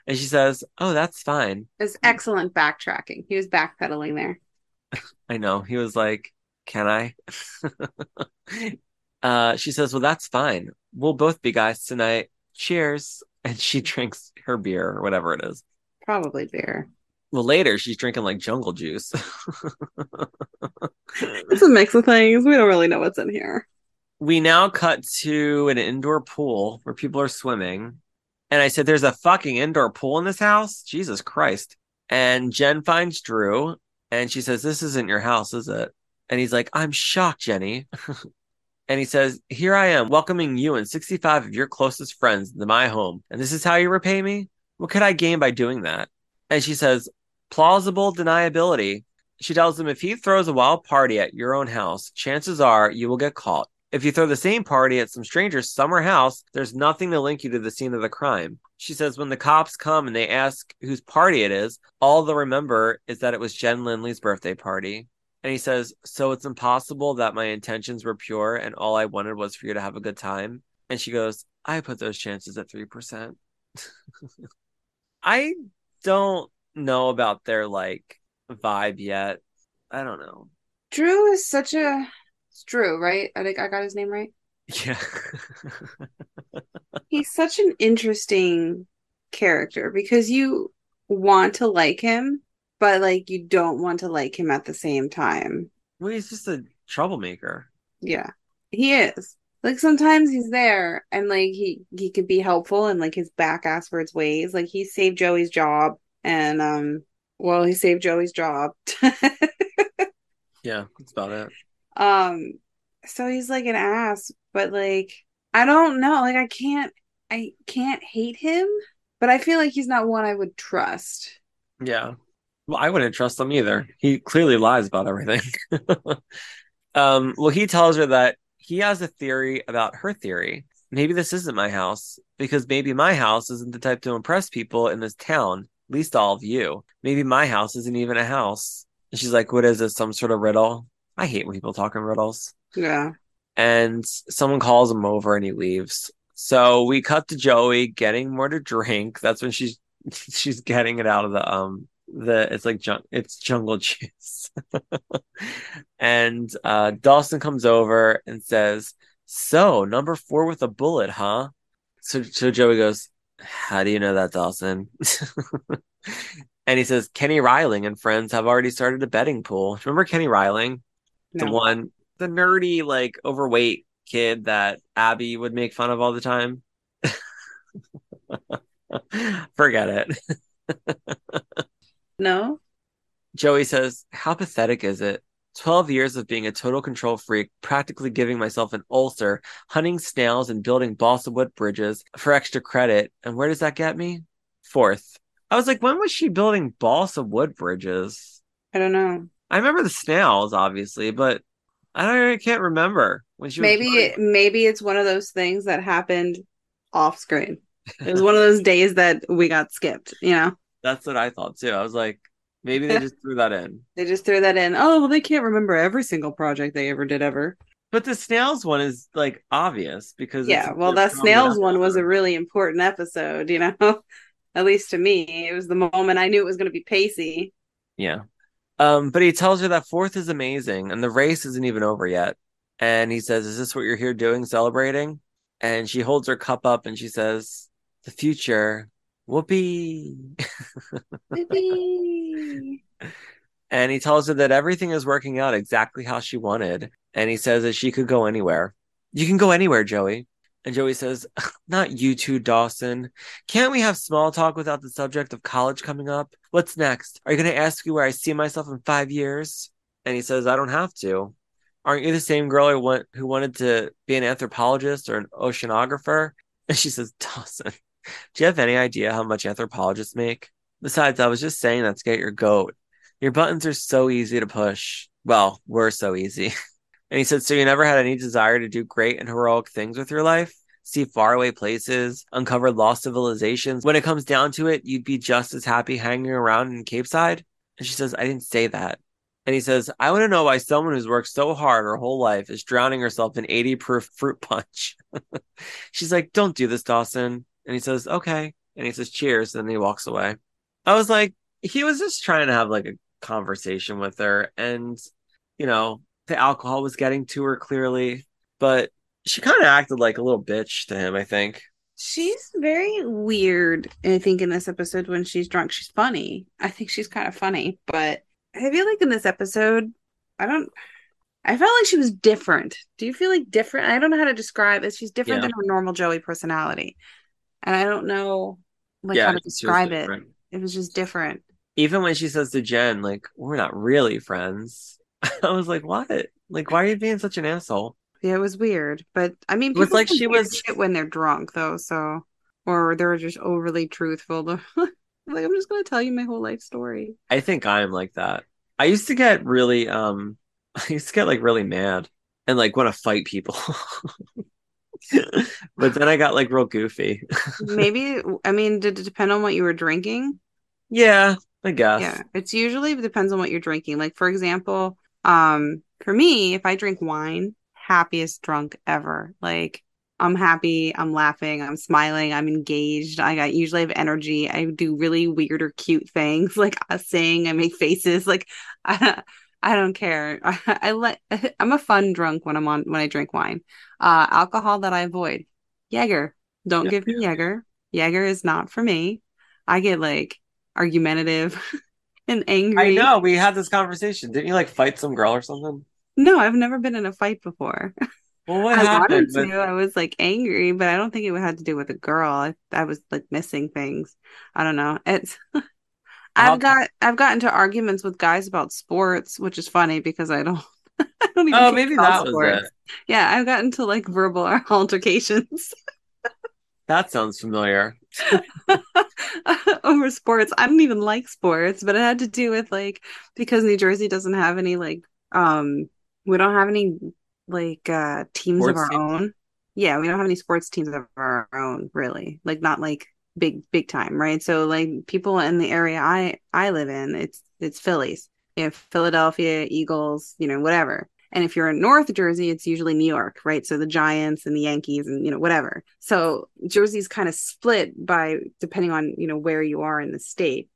And she says, oh, that's fine. It's excellent backtracking. He was backpedaling there. I know. He was like, can I? uh, she says, well, that's fine. We'll both be guys tonight. Cheers. And she drinks her beer or whatever it is. Probably beer. Well, later she's drinking like jungle juice. It's a mix of things. We don't really know what's in here. We now cut to an indoor pool where people are swimming. And I said, there's a fucking indoor pool in this house? Jesus Christ. And Jen finds Drew and she says, this isn't your house, is it? And he's like, I'm shocked, Jenny. And he says, here I am welcoming you and sixty-five of your closest friends to my home. And this is how you repay me? What could I gain by doing that? And she says, plausible deniability. She tells him, if he throws a wild party at your own house, chances are you will get caught. If you throw the same party at some stranger's summer house, there's nothing to link you to the scene of the crime. She says, when the cops come and they ask whose party it is, all they'll remember is that it was Jen Lindley's birthday party. And he says, so it's impossible that my intentions were pure and all I wanted was for you to have a good time. And she goes, I put those chances at three percent. I don't know about their like vibe yet. I don't know. Drew is such a it's Drew, right? I think I got his name right. Yeah. He's such an interesting character because you want to like him, but like you don't want to like him at the same time. Well, he's just a troublemaker. Yeah, he is. Like, sometimes he's there, and, like, he, he could be helpful in, like, his back-ass for his ways. Like, he saved Joey's job, and, um, well, he saved Joey's job. Yeah, that's about it. Um, so he's, like, an ass, but, like, I don't know. Like, I can't, I can't hate him, but I feel like he's not one I would trust. Yeah. Well, I wouldn't trust him either. He clearly lies about everything. um, well, he tells her that he has a theory about her theory. Maybe this isn't my house, because maybe my house isn't the type to impress people in this town, at least all of you. Maybe my house isn't even a house. And she's like, what is this, some sort of riddle? I hate when people talk in riddles. Yeah. And someone calls him over and he leaves. So we cut to Joey getting more to drink. That's when she's she's getting it out of the um the it's like jun- it's jungle juice. And uh Dawson comes over and says, so number four with a bullet, huh? So so Joey goes, how do you know that, Dawson? And he says, Kenny Riling and friends have already started a betting pool. Remember Kenny Riling? No. The one, the nerdy, like, overweight kid that Abby would make fun of all the time. Forget it. No. Joey says, how pathetic is it? twelve years of being a total control freak, practically giving myself an ulcer, hunting snails and building balsa wood bridges for extra credit. And where does that get me? Fourth. I was like, when was she building balsa wood bridges? I don't know. I remember the snails, obviously, but I don't. I can't remember when she. Maybe was it, maybe it's one of those things that happened off screen. It was one of those days that we got skipped, you know? That's what I thought, too. I was like, maybe they just threw that in. They just threw that in. Oh, well, they can't remember every single project they ever did ever. But the snails one is, like, obvious because... Yeah, well, that snails one was a really important episode, you know? At least to me. It was the moment I knew it was going to be Pacey. Yeah. Um, but he tells her that fourth is amazing and the race isn't even over yet. And he says, is this what you're here doing, celebrating? And she holds her cup up and she says, the future... Whoopee. Whoopee. And he tells her that everything is working out exactly how she wanted. And he says that she could go anywhere. You can go anywhere, Joey. And Joey says, not you too, Dawson. Can't we have small talk without the subject of college coming up? What's next? Are you going to ask me where I see myself in five years? And he says, I don't have to. Aren't you the same girl who, want- who wanted to be an anthropologist or an oceanographer? And she says, Dawson, do you have any idea how much anthropologists make? Besides, I was just saying that to get your goat. Your buttons are so easy to push. Well, were so easy. And he said, so you never had any desire to do great and heroic things with your life? See faraway places, uncover lost civilizations. When it comes down to it, you'd be just as happy hanging around in Capeside? And she says, I didn't say that. And he says, I want to know why someone who's worked so hard her whole life is drowning herself in eighty proof fruit punch. She's like, don't do this, Dawson. And he says, okay. And he says, cheers. And then he walks away. I was like, he was just trying to have like a conversation with her. And, you know, the alcohol was getting to her clearly. But she kind of acted like a little bitch to him, I think. She's very weird. I think in this episode, when she's drunk, she's funny. I think she's kind of funny, but I feel like in this episode, I don't. I felt like she was different. Do you feel like different? I don't know how to describe it. She's different yeah. than her normal Joey personality, and I don't know like yeah, how to describe it. It was just different. Even when she says to Jen, "Like we're not really friends," I was like, "What? Like why are you being such an asshole?" Yeah, it was weird, but I mean, people it's like she was shit when they're drunk, though. So, or they're just overly truthful. Like I'm just gonna tell you my whole life story. I think I'm like that. I used to get really, um, I used to get like really mad and like want to fight people. But then I got like real goofy. Maybe I mean, did it depend on what you were drinking? Yeah, I guess. Yeah, it's usually it depends on what you're drinking. Like for example, um, for me, if I drink wine. Happiest drunk ever. Like I'm happy, I'm laughing, I'm smiling, I'm engaged, I got usually have energy, I do really weird or cute things like I sing, I make faces, like I, I don't care. I, I let I'm a fun drunk when I'm on when I drink wine. Uh alcohol that I avoid. Jaeger. Don't yeah. give me Jaeger. Jaeger is not for me. I get like argumentative and angry. I know we had this conversation. Didn't you like fight some girl or something? No, I've never been in a fight before. Well, what I happened? Wanted to. I was like angry, but I don't think it had to do with a girl. I, I was like missing things. I don't know. It's I've got I've gotten into arguments with guys about sports, which is funny because I don't. I don't even. Oh, maybe that sports. was it. Yeah, I've gotten to like verbal altercations. That sounds familiar. Over sports, I don't even like sports, but it had to do with like because New Jersey doesn't have any like. Um, we don't have any like uh teams sports of our teams. own. Yeah, we don't have any sports teams of our own, really. Like not like big big time, right? So like people in the area I I live in, it's it's Phillies. You know, Philadelphia, Eagles, you know, whatever. And if you're in North Jersey, it's usually New York, right? So the Giants and the Yankees and you know, whatever. So Jersey's kind of split by depending on, you know, where you are in the state.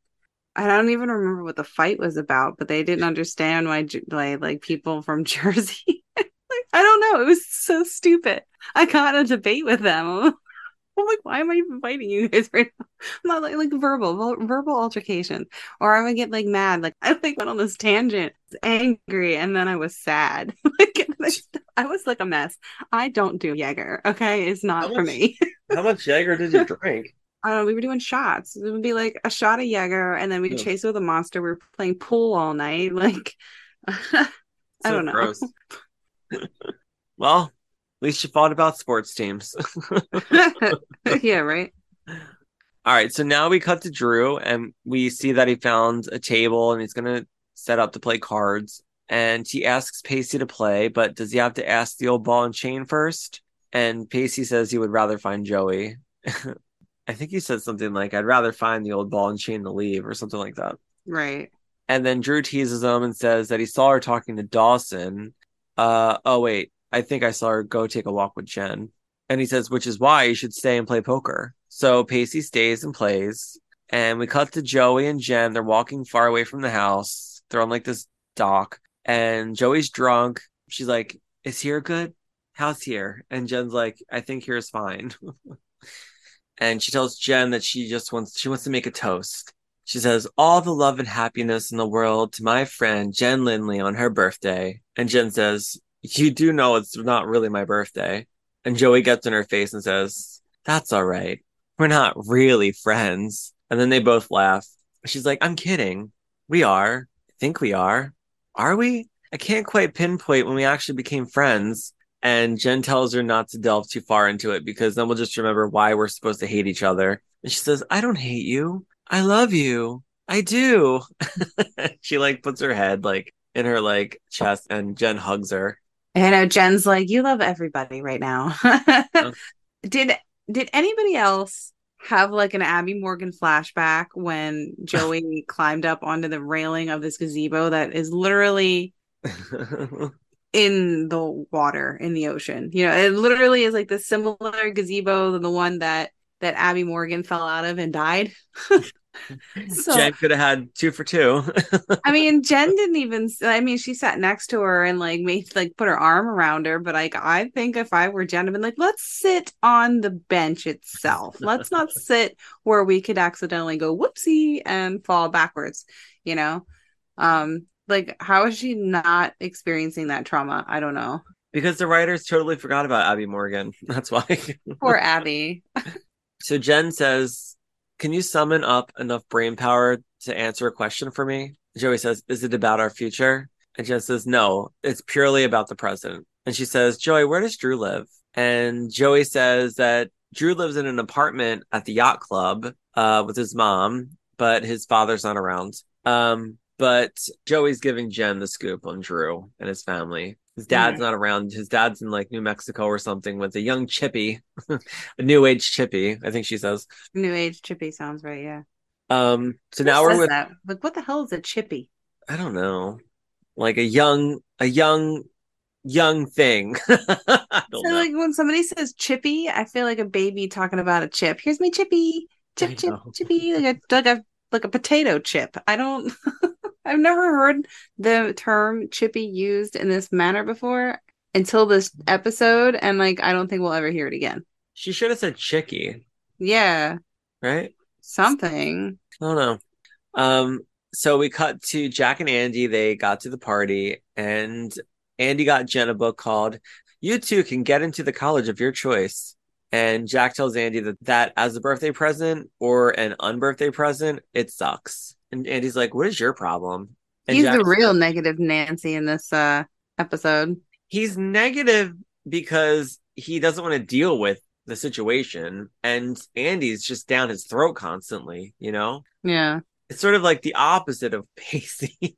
I don't even remember what the fight was about, but they didn't understand why, like, like people from Jersey. Like, I don't know. It was so stupid. I got in a debate with them. I'm like, why am I even fighting you guys right now? I'm not like, like verbal, verbal altercation. Or I would get like mad. Like I like went on this tangent, angry, and then I was sad. Like I was like a mess. I don't do Jaeger. Okay, it's not how for much, me. How much Jaeger did you drink? I don't know, we were doing shots. It would be like a shot of Jaeger, and then we'd yeah. chase with a monster. We were playing pool all night. Like, I so don't know. Gross. Well, at least you fought about sports teams. Yeah, right? All right, so now we cut to Drew, and we see that he found a table, and he's going to set up to play cards. And he asks Pacey to play, but does he have to ask the old ball and chain first? And Pacey says he would rather find Joey. I think he said something like, I'd rather find the old ball and chain to leave or something like that. Right. And then Drew teases him and says that he saw her talking to Dawson. Uh, oh, wait. I think I saw her go take a walk with Jen. And he says, which is why you should stay and play poker. So Pacey stays and plays. And we cut to Joey and Jen. They're walking far away from the house. They're on like this dock. And Joey's drunk. She's like, is here good? How's here? And Jen's like, I think here's fine. And she tells Jen that she just wants she wants to make a toast. She says, all the love and happiness in the world to my friend Jen Lindley on her birthday. And Jen says, you do know it's not really my birthday. And Joey gets in her face and says, that's all right. We're not really friends. And then they both laugh. She's like, I'm kidding. We are. I think we are. Are we? I can't quite pinpoint when we actually became friends. And Jen tells her not to delve too far into it because then we'll just remember why we're supposed to hate each other. And she says, I don't hate you. I love you. I do. She like puts her head like in her like chest and Jen hugs her. I know Jen's like, you love everybody right now. Yeah. Did did anybody else have like an Abby Morgan flashback when Joey climbed up onto the railing of this gazebo that is literally in the water, in the ocean? You know, it literally is like the similar gazebo than the one that that Abby Morgan fell out of and died. So, Jen could have had two for two. I mean, Jen didn't even, I mean, she sat next to her and like made like put her arm around her. But like, I think if I were Jen, I'd been like, let's sit on the bench itself. Let's not sit where we could accidentally go whoopsie and fall backwards, you know? Um, like, how is she not experiencing that trauma? I don't know. Because the writers totally forgot about Abby Morgan. That's why. Poor Abby. So Jen says, can you summon up enough brain power to answer a question for me? Joey says, is it about our future? And Jen says, no, it's purely about the present. And she says, Joey, where does Drew live? And Joey says that Drew lives in an apartment at the yacht club uh, with his mom, but his father's not around. Um, but Joey's giving Jen the scoop on Drew and his family. His dad's yeah. not around. His dad's in like New Mexico or something with a young chippy, a new age chippy. I think she says new age chippy sounds right. Yeah. Um. So Who now we're with that? Like, what the hell is a chippy? I don't know. Like a young, a young, young thing. I don't so know. Like when somebody says chippy, I feel like a baby talking about a chip. Here's my chippy, chip, chip, chippy, like a like a like a potato chip. I don't. I've never heard the term chippy used in this manner before until this episode. And like, I don't think we'll ever hear it again. She should have said chicky. Yeah. Right? Something. I don't know. Um, so we cut to Jack and Andy. They got to the party and Andy got Jen a book called You Two Can Get Into the College of Your Choice. And Jack tells Andy that, that as a birthday present or an unbirthday present, it sucks. And Andy's like, what is your problem? And he's Jack- the real negative Nancy in this uh, episode. He's negative because he doesn't want to deal with the situation. And Andy's just down his throat constantly, you know? Yeah. It's sort of like the opposite of Pacey.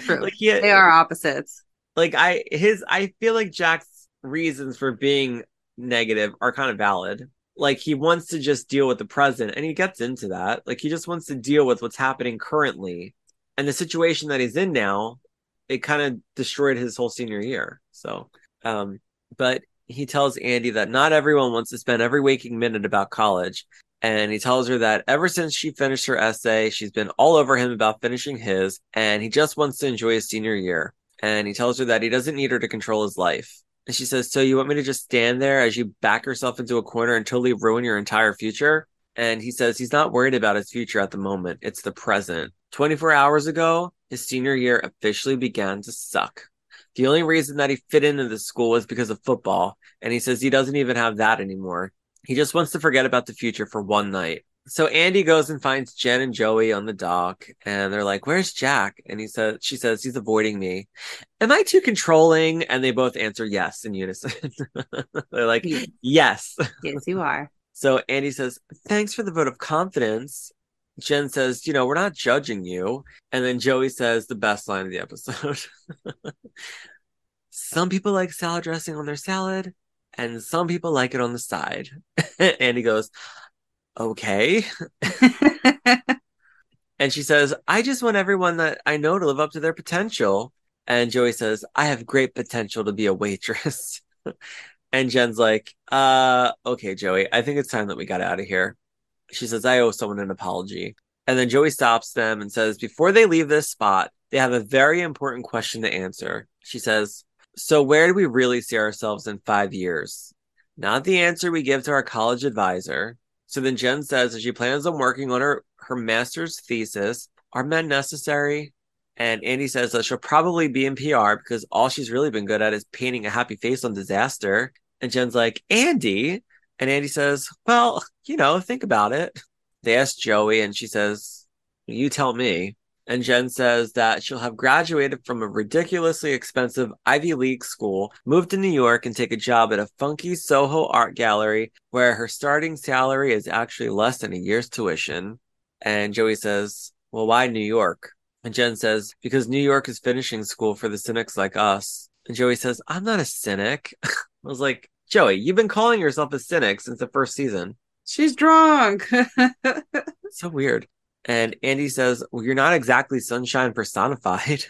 True. Like he, they are opposites. Like I, his, I feel like Jack's reasons for being negative are kind of valid. Like he wants to just deal with the present and he gets into that. Like he just wants to deal with what's happening currently and the situation that he's in now. It kind of destroyed his whole senior year. So, um, but he tells Andy that not everyone wants to spend every waking minute about college. And he tells her that ever since she finished her essay, she's been all over him about finishing his, and he just wants to enjoy his senior year. And he tells her that he doesn't need her to control his life. And she says, so you want me to just stand there as you back yourself into a corner and totally ruin your entire future? And he says he's not worried about his future at the moment. It's the present. twenty-four hours ago, his senior year officially began to suck. The only reason that he fit into the school was because of football. And he says he doesn't even have that anymore. He just wants to forget about the future for one night. So Andy goes and finds Jen and Joey on the dock and they're like, where's Jack? And he says, she says, he's avoiding me. Am I too controlling? And they both answer yes in unison. They're like, yes. yes. Yes, you are. So Andy says, thanks for the vote of confidence. Jen says, you know, we're not judging you. And then Joey says the best line of the episode. Some people like salad dressing on their salad and some people like it on the side. Andy goes, okay. And she says, I just want everyone that I know to live up to their potential. And Joey says, I have great potential to be a waitress. And Jen's like, uh, okay, Joey, I think it's time that we got out of here. She says, I owe someone an apology. And then Joey stops them and says, before they leave this spot, they have a very important question to answer. She says, so where do we really see ourselves in five years? Not the answer we give to our college advisor. So then Jen says that she plans on working on her, her master's thesis. Are men necessary? And Andy says that she'll probably be in P R because all she's really been good at is painting a happy face on disaster. And Jen's like, Andy? And Andy says, well, you know, think about it. They ask Joey and she says, you tell me. And Jen says that she'll have graduated from a ridiculously expensive Ivy League school, moved to New York, and take a job at a funky Soho art gallery where her starting salary is actually less than a year's tuition. And Joey says, well, why New York? And Jen says, because New York is finishing school for the cynics like us. And Joey says, I'm not a cynic. I was like, Joey, you've been calling yourself a cynic since the first season. She's drunk. So weird. And Andy says, well, you're not exactly sunshine personified.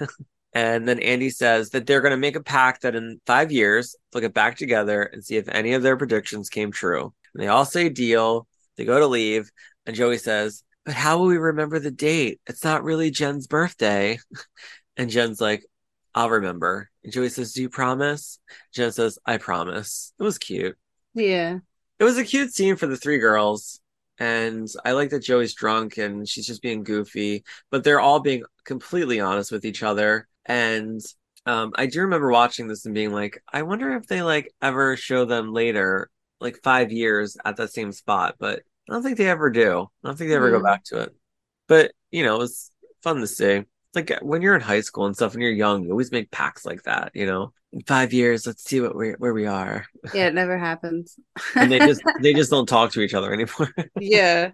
And then Andy says that they're going to make a pact that in five years, they'll get back together and see if any of their predictions came true. And they all say deal. They go to leave. And Joey says, but how will we remember the date? It's not really Jen's birthday. And Jen's like, I'll remember. And Joey says, do you promise? Jen says, I promise. It was cute. Yeah. It was a cute scene for the three girls. And I like that Joey's drunk and she's just being goofy, but they're all being completely honest with each other. And um, I do remember watching this and being like, I wonder if they like ever show them later, like five years at that same spot. But I don't think they ever do. I don't think they ever mm. go back to it. But, you know, it was fun to see. Like when you're in high school and stuff and you're young, you always make pacts like that, you know, in five years, let's see what we're, where we are. Yeah, it never happens. And they just they just don't talk to each other anymore. Yeah.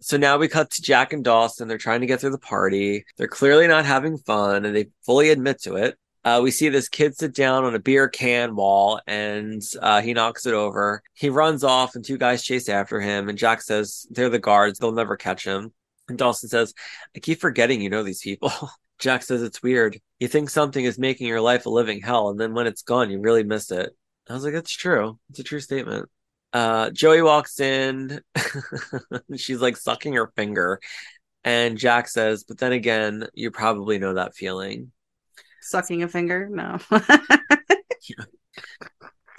So now we cut to Jack and Dawson. They're trying to get through the party. They're clearly not having fun and they fully admit to it. Uh, we see this kid sit down on a beer can wall and uh, he knocks it over. He runs off and two guys chase after him. And Jack says, they're the guards. They'll never catch him. And Dawson says, I keep forgetting you know these people. Jack says, it's weird. You think something is making your life a living hell, and then when it's gone, you really miss it. I was like, that's true. It's a true statement. Uh, Joey walks in. She's like sucking her finger. And Jack says, but then again, you probably know that feeling. Sucking a finger? No.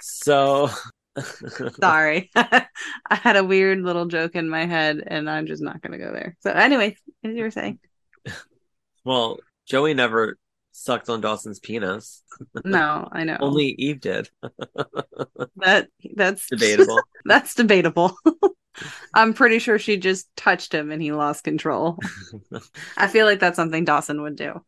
So... Sorry. I had a weird little joke in my head and I'm just not gonna go there. So anyway, as you were saying, well, Joey never sucked on Dawson's penis. No, I know. Only Eve did. that that's debatable. That's debatable. I'm pretty sure she just touched him and he lost control. I feel like that's something Dawson would do.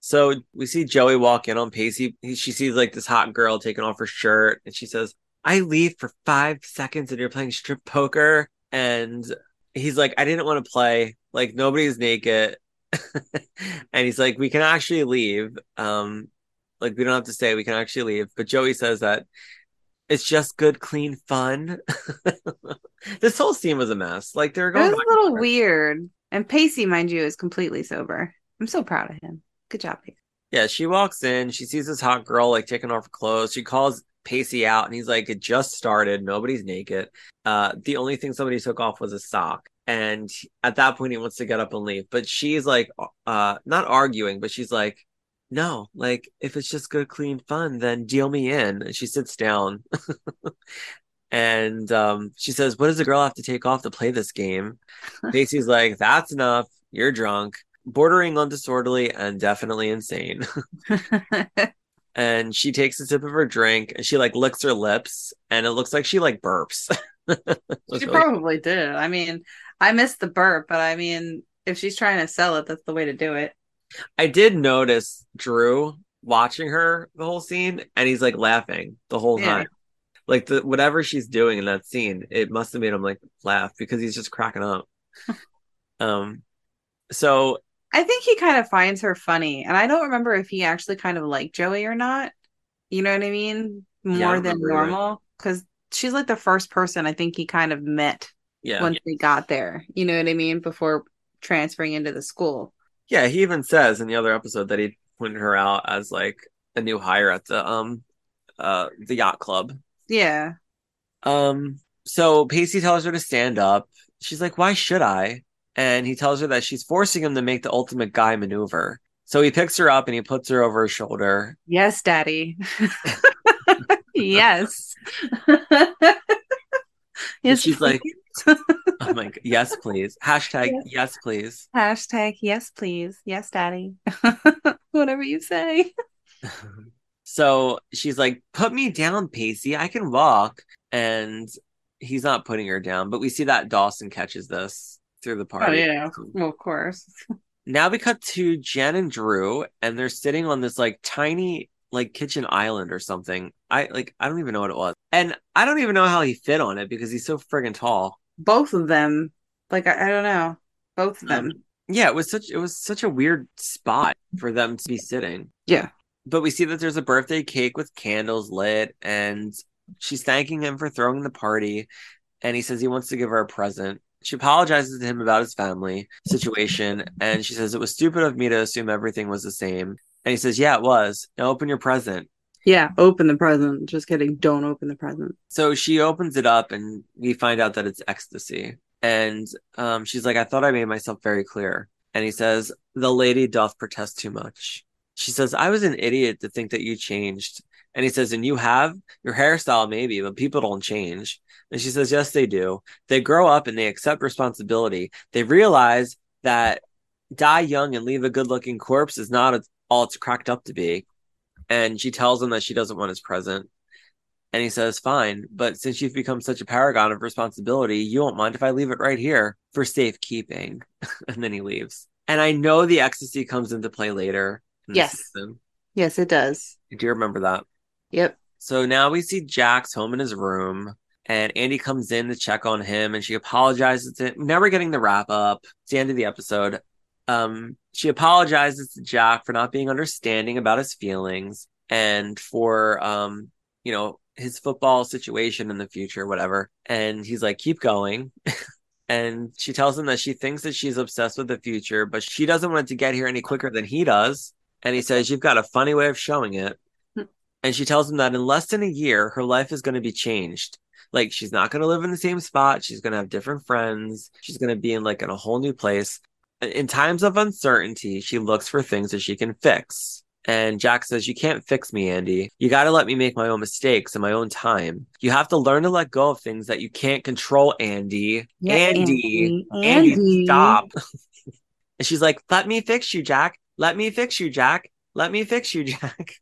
So we see Joey walk in on Pacey. He, she sees like this hot girl taking off her shirt. And she says, I leave for five seconds and you're playing strip poker. And he's like, I didn't want to play. Like nobody's naked. And he's like, we can actually leave. Um, like we don't have to stay. We can actually leave. But Joey says that it's just good, clean fun. This whole scene was a mess. Like they're going. It was a little weird. And Pacey, mind you, is completely sober. I'm so proud of him. Good job, Pacey. Yeah, she walks in. She sees this hot girl, like, taking off her clothes. She calls Pacey out, and he's like, it just started. Nobody's naked. Uh, the only thing somebody took off was a sock. And at that point, he wants to get up and leave. But she's, like, uh, not arguing, but she's like, no, like, if it's just good, clean fun, then deal me in. And she sits down. And um, she says, what does a girl have to take off to play this game? Pacey's like, that's enough. You're drunk. Bordering on disorderly and definitely insane. And she takes a sip of her drink and she like licks her lips and it looks like she like burps. She really probably cool. did. I mean, I missed the burp, but I mean, if she's trying to sell it, that's the way to do it. I did notice Drew watching her the whole scene and he's like laughing the whole yeah. time. Like the, whatever she's doing in that scene, it must have made him like laugh because he's just cracking up. um, So... I think he kind of finds her funny. And I don't remember if he actually kind of liked Joey or not. You know what I mean? More yeah, I than normal. Because she's like the first person I think he kind of met yeah, once yeah. they got there. You know what I mean? Before transferring into the school. Yeah, he even says in the other episode that he pointed her out as like a new hire at the um uh the yacht club. Yeah. Um. So Pacey tells her to stand up. She's like, why should I? And he tells her that she's forcing him to make the ultimate guy maneuver. So he picks her up and he puts her over his shoulder. Yes, daddy. Yes. Yes. She's please. Like, oh my God, yes, please. Hashtag yes, yes please. Hashtag yes, please. Yes, daddy. Whatever you say. So she's like, put me down, Pacey. I can walk. And he's not putting her down. But we see that Dawson catches this. Through the party. Oh yeah, well, of course. Now we cut to Jen and Drew and they're sitting on this like tiny like kitchen island or something. I like I don't even know what it was. And I don't even know how he fit on it because he's so friggin' tall. Both of them. Like I, I don't know. Both of them. Um, yeah, it was such it was such a weird spot for them to be sitting. Yeah. But we see that there's a birthday cake with candles lit and she's thanking him for throwing the party and he says he wants to give her a present. She apologizes to him about his family situation, and she says, it was stupid of me to assume everything was the same. And he says, yeah, it was. Now open your present. Yeah, open the present. Just kidding. Don't open the present. So she opens it up and we find out that it's ecstasy. And um, she's like, I thought I made myself very clear. And he says, the lady doth protest too much. She says, I was an idiot to think that you changed. And he says, and you have? Your hairstyle maybe, but people don't change. And she says, yes, they do. They grow up and they accept responsibility. They realize that die young and leave a good-looking corpse is not all it's cracked up to be. And she tells him that she doesn't want his present. And he says, fine, but since you've become such a paragon of responsibility, you won't mind if I leave it right here for safekeeping. And then he leaves. And I know the ecstasy comes into play later. In yes. Yes, it does. I do remember that. Yep. So now we see Jack's home in his room. And Andy comes in to check on him. And she apologizes to him. Now we're getting the wrap up. It's the end of the episode. Um, she apologizes to Jack for not being understanding about his feelings. And for, um, you know, his football situation in the future, whatever. And he's like, keep going. And she tells him that she thinks that she's obsessed with the future, but she doesn't want it to get here any quicker than he does. And he says, you've got a funny way of showing it. And she tells him that in less than a year, her life is going to be changed. Like, she's not going to live in the same spot. She's going to have different friends. She's going to be in like in a whole new place. In times of uncertainty, she looks for things that she can fix. And Jack says, you can't fix me, Andy. You got to let me make my own mistakes in my own time. You have to learn to let go of things that you can't control, Andy. Yeah, Andy, Andy, Andy, Andy, stop. And she's like, let me fix you, Jack. Let me fix you, Jack. Let me fix you, Jack.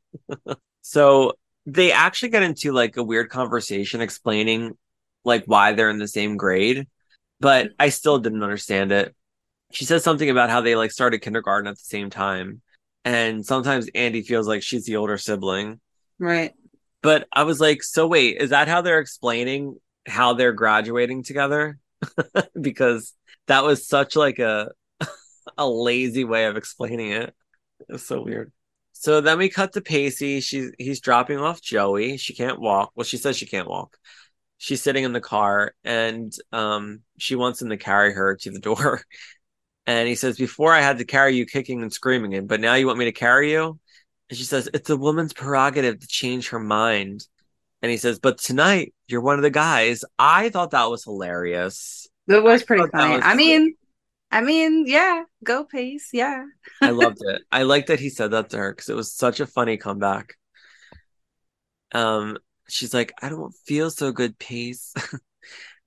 So they actually get into like a weird conversation explaining like why they're in the same grade. But I still didn't understand it. She says something about how they like started kindergarten at the same time. And sometimes Andy feels like she's the older sibling. Right. But I was like, so wait, is that how they're explaining how they're graduating together? Because that was such like a a lazy way of explaining it. It was so weird. So then we cut to Pacey. She's he's dropping off Joey. She can't walk. Well, she says she can't walk. She's sitting in the car and um, she wants him to carry her to the door. And he says, before I had to carry you kicking and screaming it, but now you want me to carry you? And she says, it's a woman's prerogative to change her mind. And he says, but tonight, you're one of the guys. I thought that was hilarious. It was pretty I funny. Was I mean, I mean, yeah, go Pace. Yeah. I loved it. I liked that he said that to her because it was such a funny comeback. Um, she's like, I don't feel so good, Pace.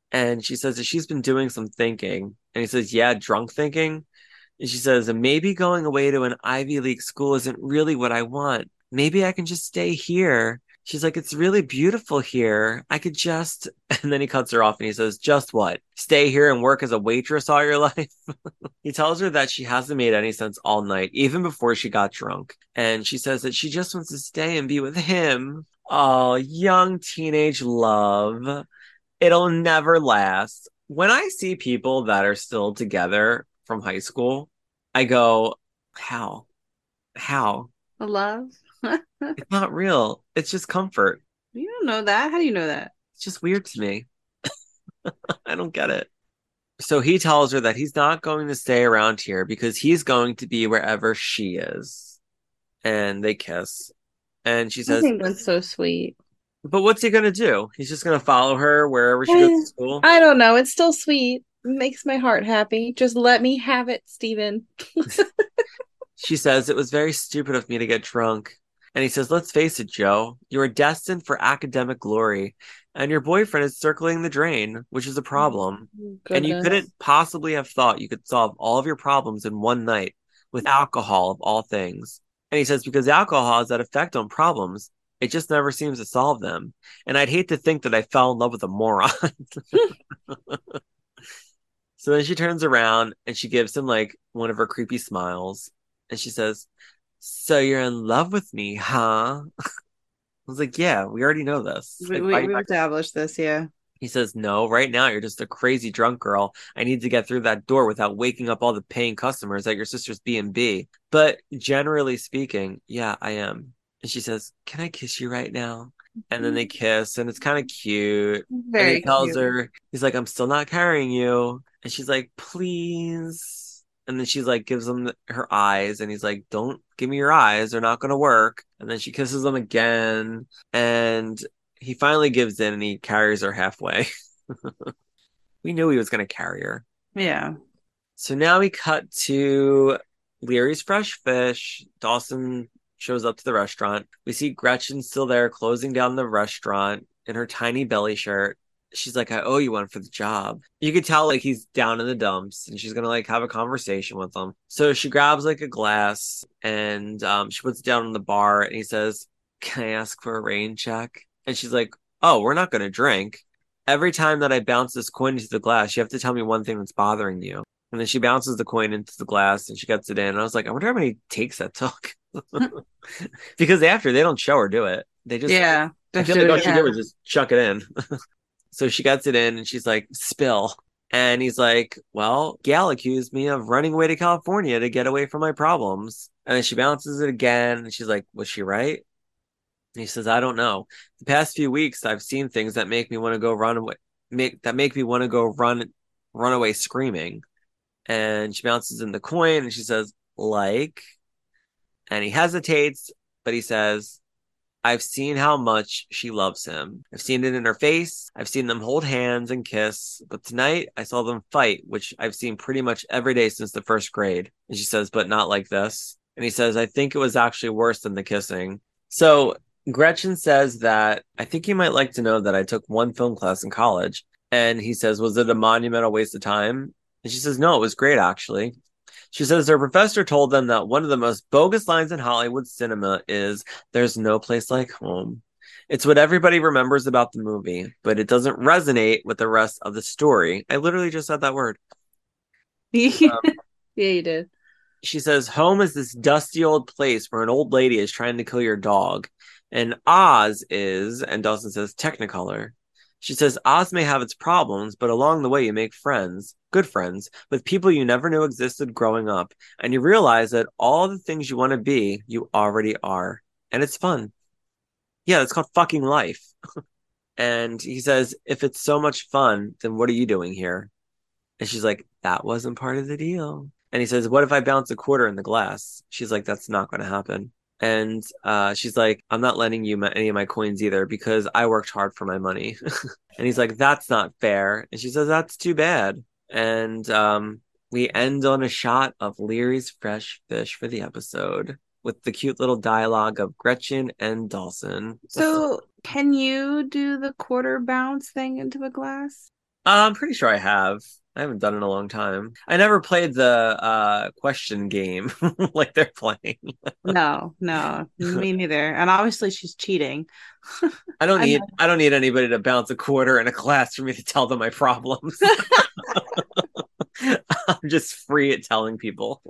And she says that she's been doing some thinking. And he says, yeah, drunk thinking. And she says, maybe going away to an Ivy League school isn't really what I want. Maybe I can just stay here. She's like, it's really beautiful here. I could just... And then he cuts her off and he says, just what? Stay here and work as a waitress all your life? He tells her that she hasn't made any sense all night, even before she got drunk. And she says that she just wants to stay and be with him. Oh, young teenage love. It'll never last. When I see people that are still together from high school, I go, how? How? Love? It's not real. It's just comfort. You don't know that. How do you know that? It's just weird to me. I don't get it. So he tells her that he's not going to stay around here because he's going to be wherever she is. And they kiss. And she says, I think that's so sweet. But what's he going to do? He's just going to follow her wherever she goes to school? I don't know. It's still sweet. It makes my heart happy. Just let me have it, Stephen. She says, it was very stupid of me to get drunk. And he says, let's face it, Joe. You are destined for academic glory. And your boyfriend is circling the drain, which is a problem. Goodness. And you couldn't possibly have thought you could solve all of your problems in one night with alcohol of all things. And he says, because alcohol has that effect on problems. It just never seems to solve them. And I'd hate to think that I fell in love with a moron. So then she turns around and she gives him like one of her creepy smiles. And she says, so you're in love with me, huh? I was like, yeah, we already know this. We, like, we, we established this, yeah. He says, no, right now you're just a crazy drunk girl. I need to get through that door without waking up all the paying customers at your sister's B and B. But generally speaking, yeah, I am. And she says, can I kiss you right now? And then they kiss and it's kind of cute. Very and he tells cute. her, he's like, I'm still not carrying you. And she's like, please. And then she's like, gives him the, her eyes, and he's like, don't give me your eyes, they're not going to work. And then she kisses him again, and he finally gives in, and he carries her halfway. We knew he was going to carry her. Yeah. So now we cut to Leary's Fresh Fish. Dawson shows up to the restaurant. We see Gretchen still there, closing down the restaurant in her tiny belly shirt. She's like, I owe you one for the job. You could tell, like, he's down in the dumps, and she's going to, like, have a conversation with him. So she grabs, like, a glass, and um, she puts it down on the bar, and he says, can I ask for a rain check? And she's like, oh, we're not going to drink. Every time that I bounce this coin into the glass, you have to tell me one thing that's bothering you. And then she bounces the coin into the glass, and she gets it in. And I was like, I wonder how many takes that took. Because after, they don't show her do it. They just, yeah, I feel like all she did was just chuck it in. So she gets it in, and she's like, spill. And he's like, well, Gail accused me of running away to California to get away from my problems. And then she bounces it again, and she's like, was she right? And he says, I don't know. The past few weeks, I've seen things that make me want to go run away, make that make me want to go run, run away screaming. And she bounces in the coin, and she says, like, and he hesitates, but he says, I've seen how much she loves him. I've seen it in her face. I've seen them hold hands and kiss. But tonight I saw them fight, which I've seen pretty much every day since the first grade. And she says, but not like this. And he says, I think it was actually worse than the kissing. So Gretchen says that, I think you might like to know that I took one film class in college. And he says, was it a monumental waste of time? And she says, no, it was great, actually. She says her professor told them that one of the most bogus lines in Hollywood cinema is, there's no place like home. It's what everybody remembers about the movie, but it doesn't resonate with the rest of the story. I literally just said that word. um, yeah, you did. She says, home is this dusty old place where an old lady is trying to kill your dog. And Oz is, and Dawson says, Technicolor. She says, Oz may have its problems, but along the way you make friends, good friends, with people you never knew existed growing up. And you realize that all the things you want to be, you already are. And it's fun. Yeah, it's called fucking life. And he says, if it's so much fun, then what are you doing here? And she's like, that wasn't part of the deal. And he says, what if I bounce a quarter in the glass? She's like, that's not going to happen. And uh, she's like, I'm not lending you my, any of my coins either because I worked hard for my money. And he's like, that's not fair. And she says, that's too bad. And um, we end on a shot of Leary's Fresh Fish for the episode with the cute little dialogue of Gretchen and Dawson. So can you do the quarter bounce thing into a glass? Uh, I'm pretty sure I have. I haven't done it in a long time. I never played the uh, question game like they're playing. no, no, me neither. And obviously, she's cheating. I don't need. I, I don't need anybody to bounce a quarter in a class for me to tell them my problems. I'm just free at telling people.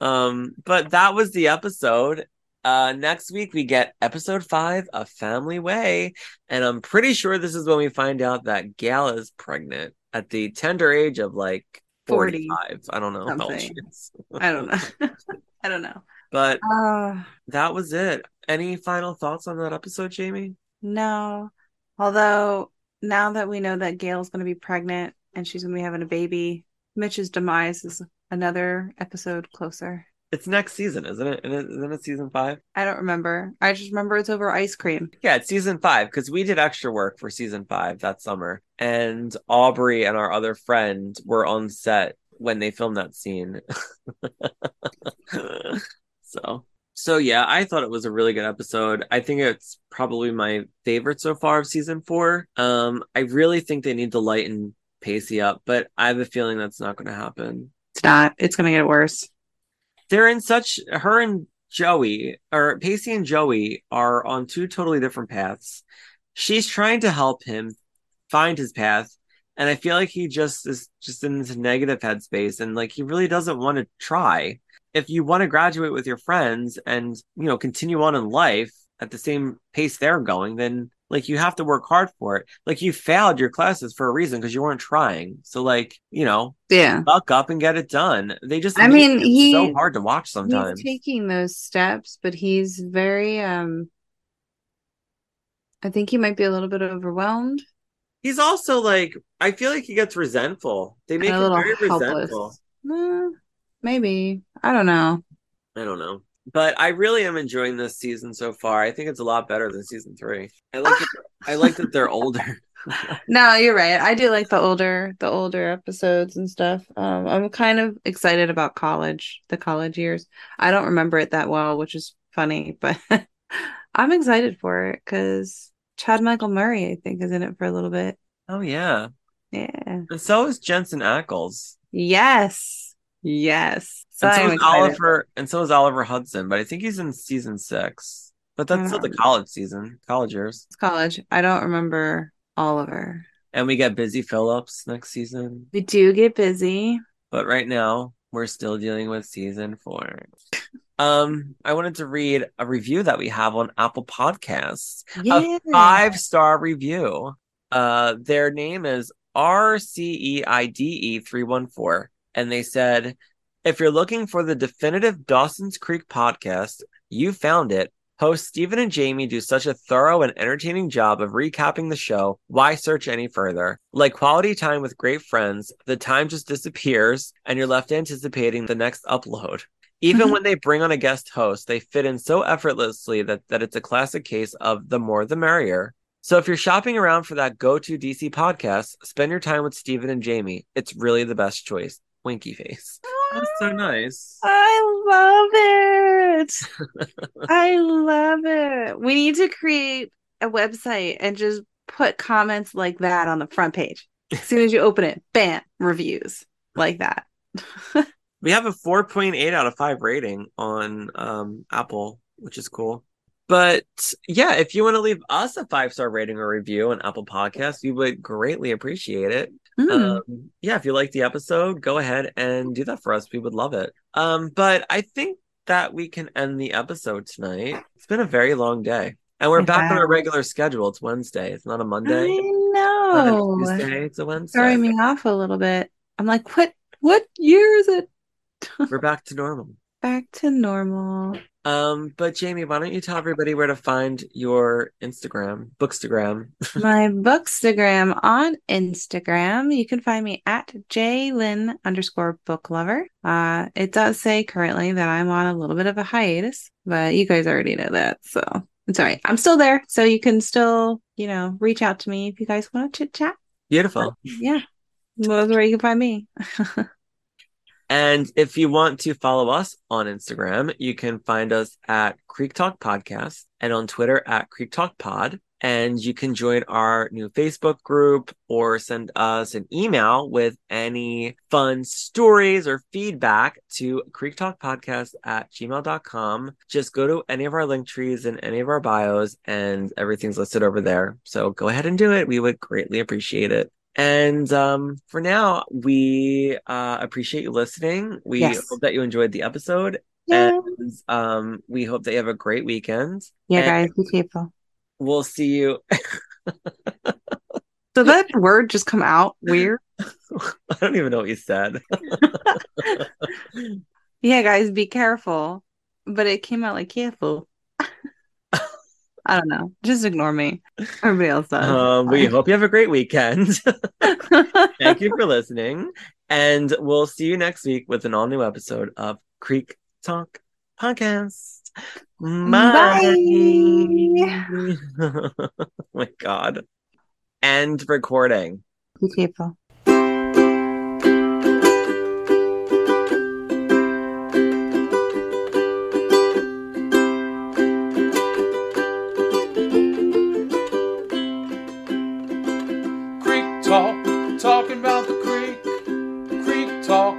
um, but that was the episode. Uh, next week, we get episode five of Family Way. And I'm pretty sure this is when we find out that Gail is pregnant at the tender age of like forty-five. I don't know. How old she is. I don't know. I don't know. But uh, that was it. Any final thoughts on that episode, Jamie? No. Although now that we know that Gail's going to be pregnant and she's going to be having a baby, Mitch's demise is another episode closer. It's next season, isn't it? Isn't it season five? I don't remember. I just remember it's over ice cream. Yeah, it's season five because we did extra work for season five that summer. And Aubrey and our other friend were on set when they filmed that scene. so, so yeah, I thought it was a really good episode. I think it's probably my favorite so far of season four. Um, I really think they need to lighten Pacey up, but I have a feeling that's not going to happen. It's not. It's going to get worse. They're in such, her and Joey, or Pacey and Joey are on two totally different paths. She's trying to help him find his path. And I feel like he just is just in this negative headspace. And like, he really doesn't want to try. If you want to graduate with your friends and, you know, continue on in life at the same pace they're going, then like, you have to work hard for it. Like, you failed your classes for a reason because you weren't trying. So, like, you know, yeah, buck up and get it done. They just, I mean, he's so hard to watch sometimes. He's taking those steps, but he's very, um, I think he might be a little bit overwhelmed. He's also like, I feel like he gets resentful. They make him very helpless. resentful. Eh, maybe. I don't know. I don't know. But I really am enjoying this season so far. I think it's a lot better than season three. I like that, I like that they're older. No, you're right. I do like the older the older episodes and stuff. Um, I'm kind of excited about college, the college years. I don't remember it that well, which is funny, but I'm excited for it because Chad Michael Murray, I think, is in it for a little bit. Oh, yeah. Yeah. And so is Jensen Ackles. Yes. Yes. So and so is Oliver, and so is Oliver Hudson, but I think he's in season six. But that's still the college season, college years. It's college. I don't remember Oliver. And we get Busy Phillips next season. We do get busy. But right now, we're still dealing with season four. Um, I wanted to read a review that we have on Apple Podcasts. Yeah. A five-star review. Uh, their name is R C E I D E three one four. And they said, if you're looking for the definitive Dawson's Creek podcast, you found it. Hosts Stephen and Jamie do such a thorough and entertaining job of recapping the show. Why search any further? Like quality time with great friends, the time just disappears and you're left anticipating the next upload. Even when they bring on a guest host, they fit in so effortlessly that, that it's a classic case of the more the merrier. So if you're shopping around for that go-to D C podcast, spend your time with Stephen and Jamie. It's really the best choice. Winky face. That's so nice. I love it. I love it. We need to create a website and just put comments like that on the front page. As soon as you open it, bam, reviews like that. We have a four point eight out of five rating on um, Apple, which is cool. But yeah, if you want to leave us a five-star rating or review on Apple Podcasts, we would greatly appreciate it. Mm. Um, yeah, if you like the episode, go ahead and do that for us. We would love it. Um, but I think that we can end the episode tonight. It's been a very long day. And we're yeah. back on our regular schedule. It's Wednesday. It's not a Monday. I know. It's not a Tuesday. It's a Wednesday. Throwing me off a little bit. I'm like, what, what year is it? We're back to normal. Back to normal. Um, but Jamie, why don't you tell everybody where to find your Instagram, Bookstagram? My Bookstagram on Instagram. You can find me at jlyn underscore booklover. Uh, it does say currently that I'm on a little bit of a hiatus, but you guys already know that. So I'm sorry. I'm still there. So you can still, you know, reach out to me if you guys want to chit chat. Beautiful. Uh, yeah. Well, that's where you can find me. And if you want to follow us on Instagram, you can find us at Creek Talk Podcast and on Twitter at Creek Talk Pod. And you can join our new Facebook group or send us an email with any fun stories or feedback to creek talk podcast at gmail dot com. Just go to any of our link trees and any of our bios and everything's listed over there. So go ahead and do it. We would greatly appreciate it. And um, for now, we uh, appreciate you listening. We yes. hope that you enjoyed the episode. Yeah. And um, we hope that you have a great weekend. Yeah, and guys, be careful. We'll see you. So that word just come out weird? I don't even know what you said. Yeah, guys, be careful. But it came out like careful. I don't know. Just ignore me. Everybody else does. Um, we hope you have a great weekend. Thank you for listening. And we'll see you next week with an all-new episode of Creek Talk Podcast. Bye! Bye. Oh, my God. End recording. Be careful. Talking about the creek, creek talk,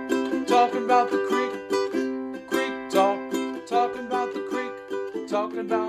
talking about the creek, creek talk, talking about the creek, talking about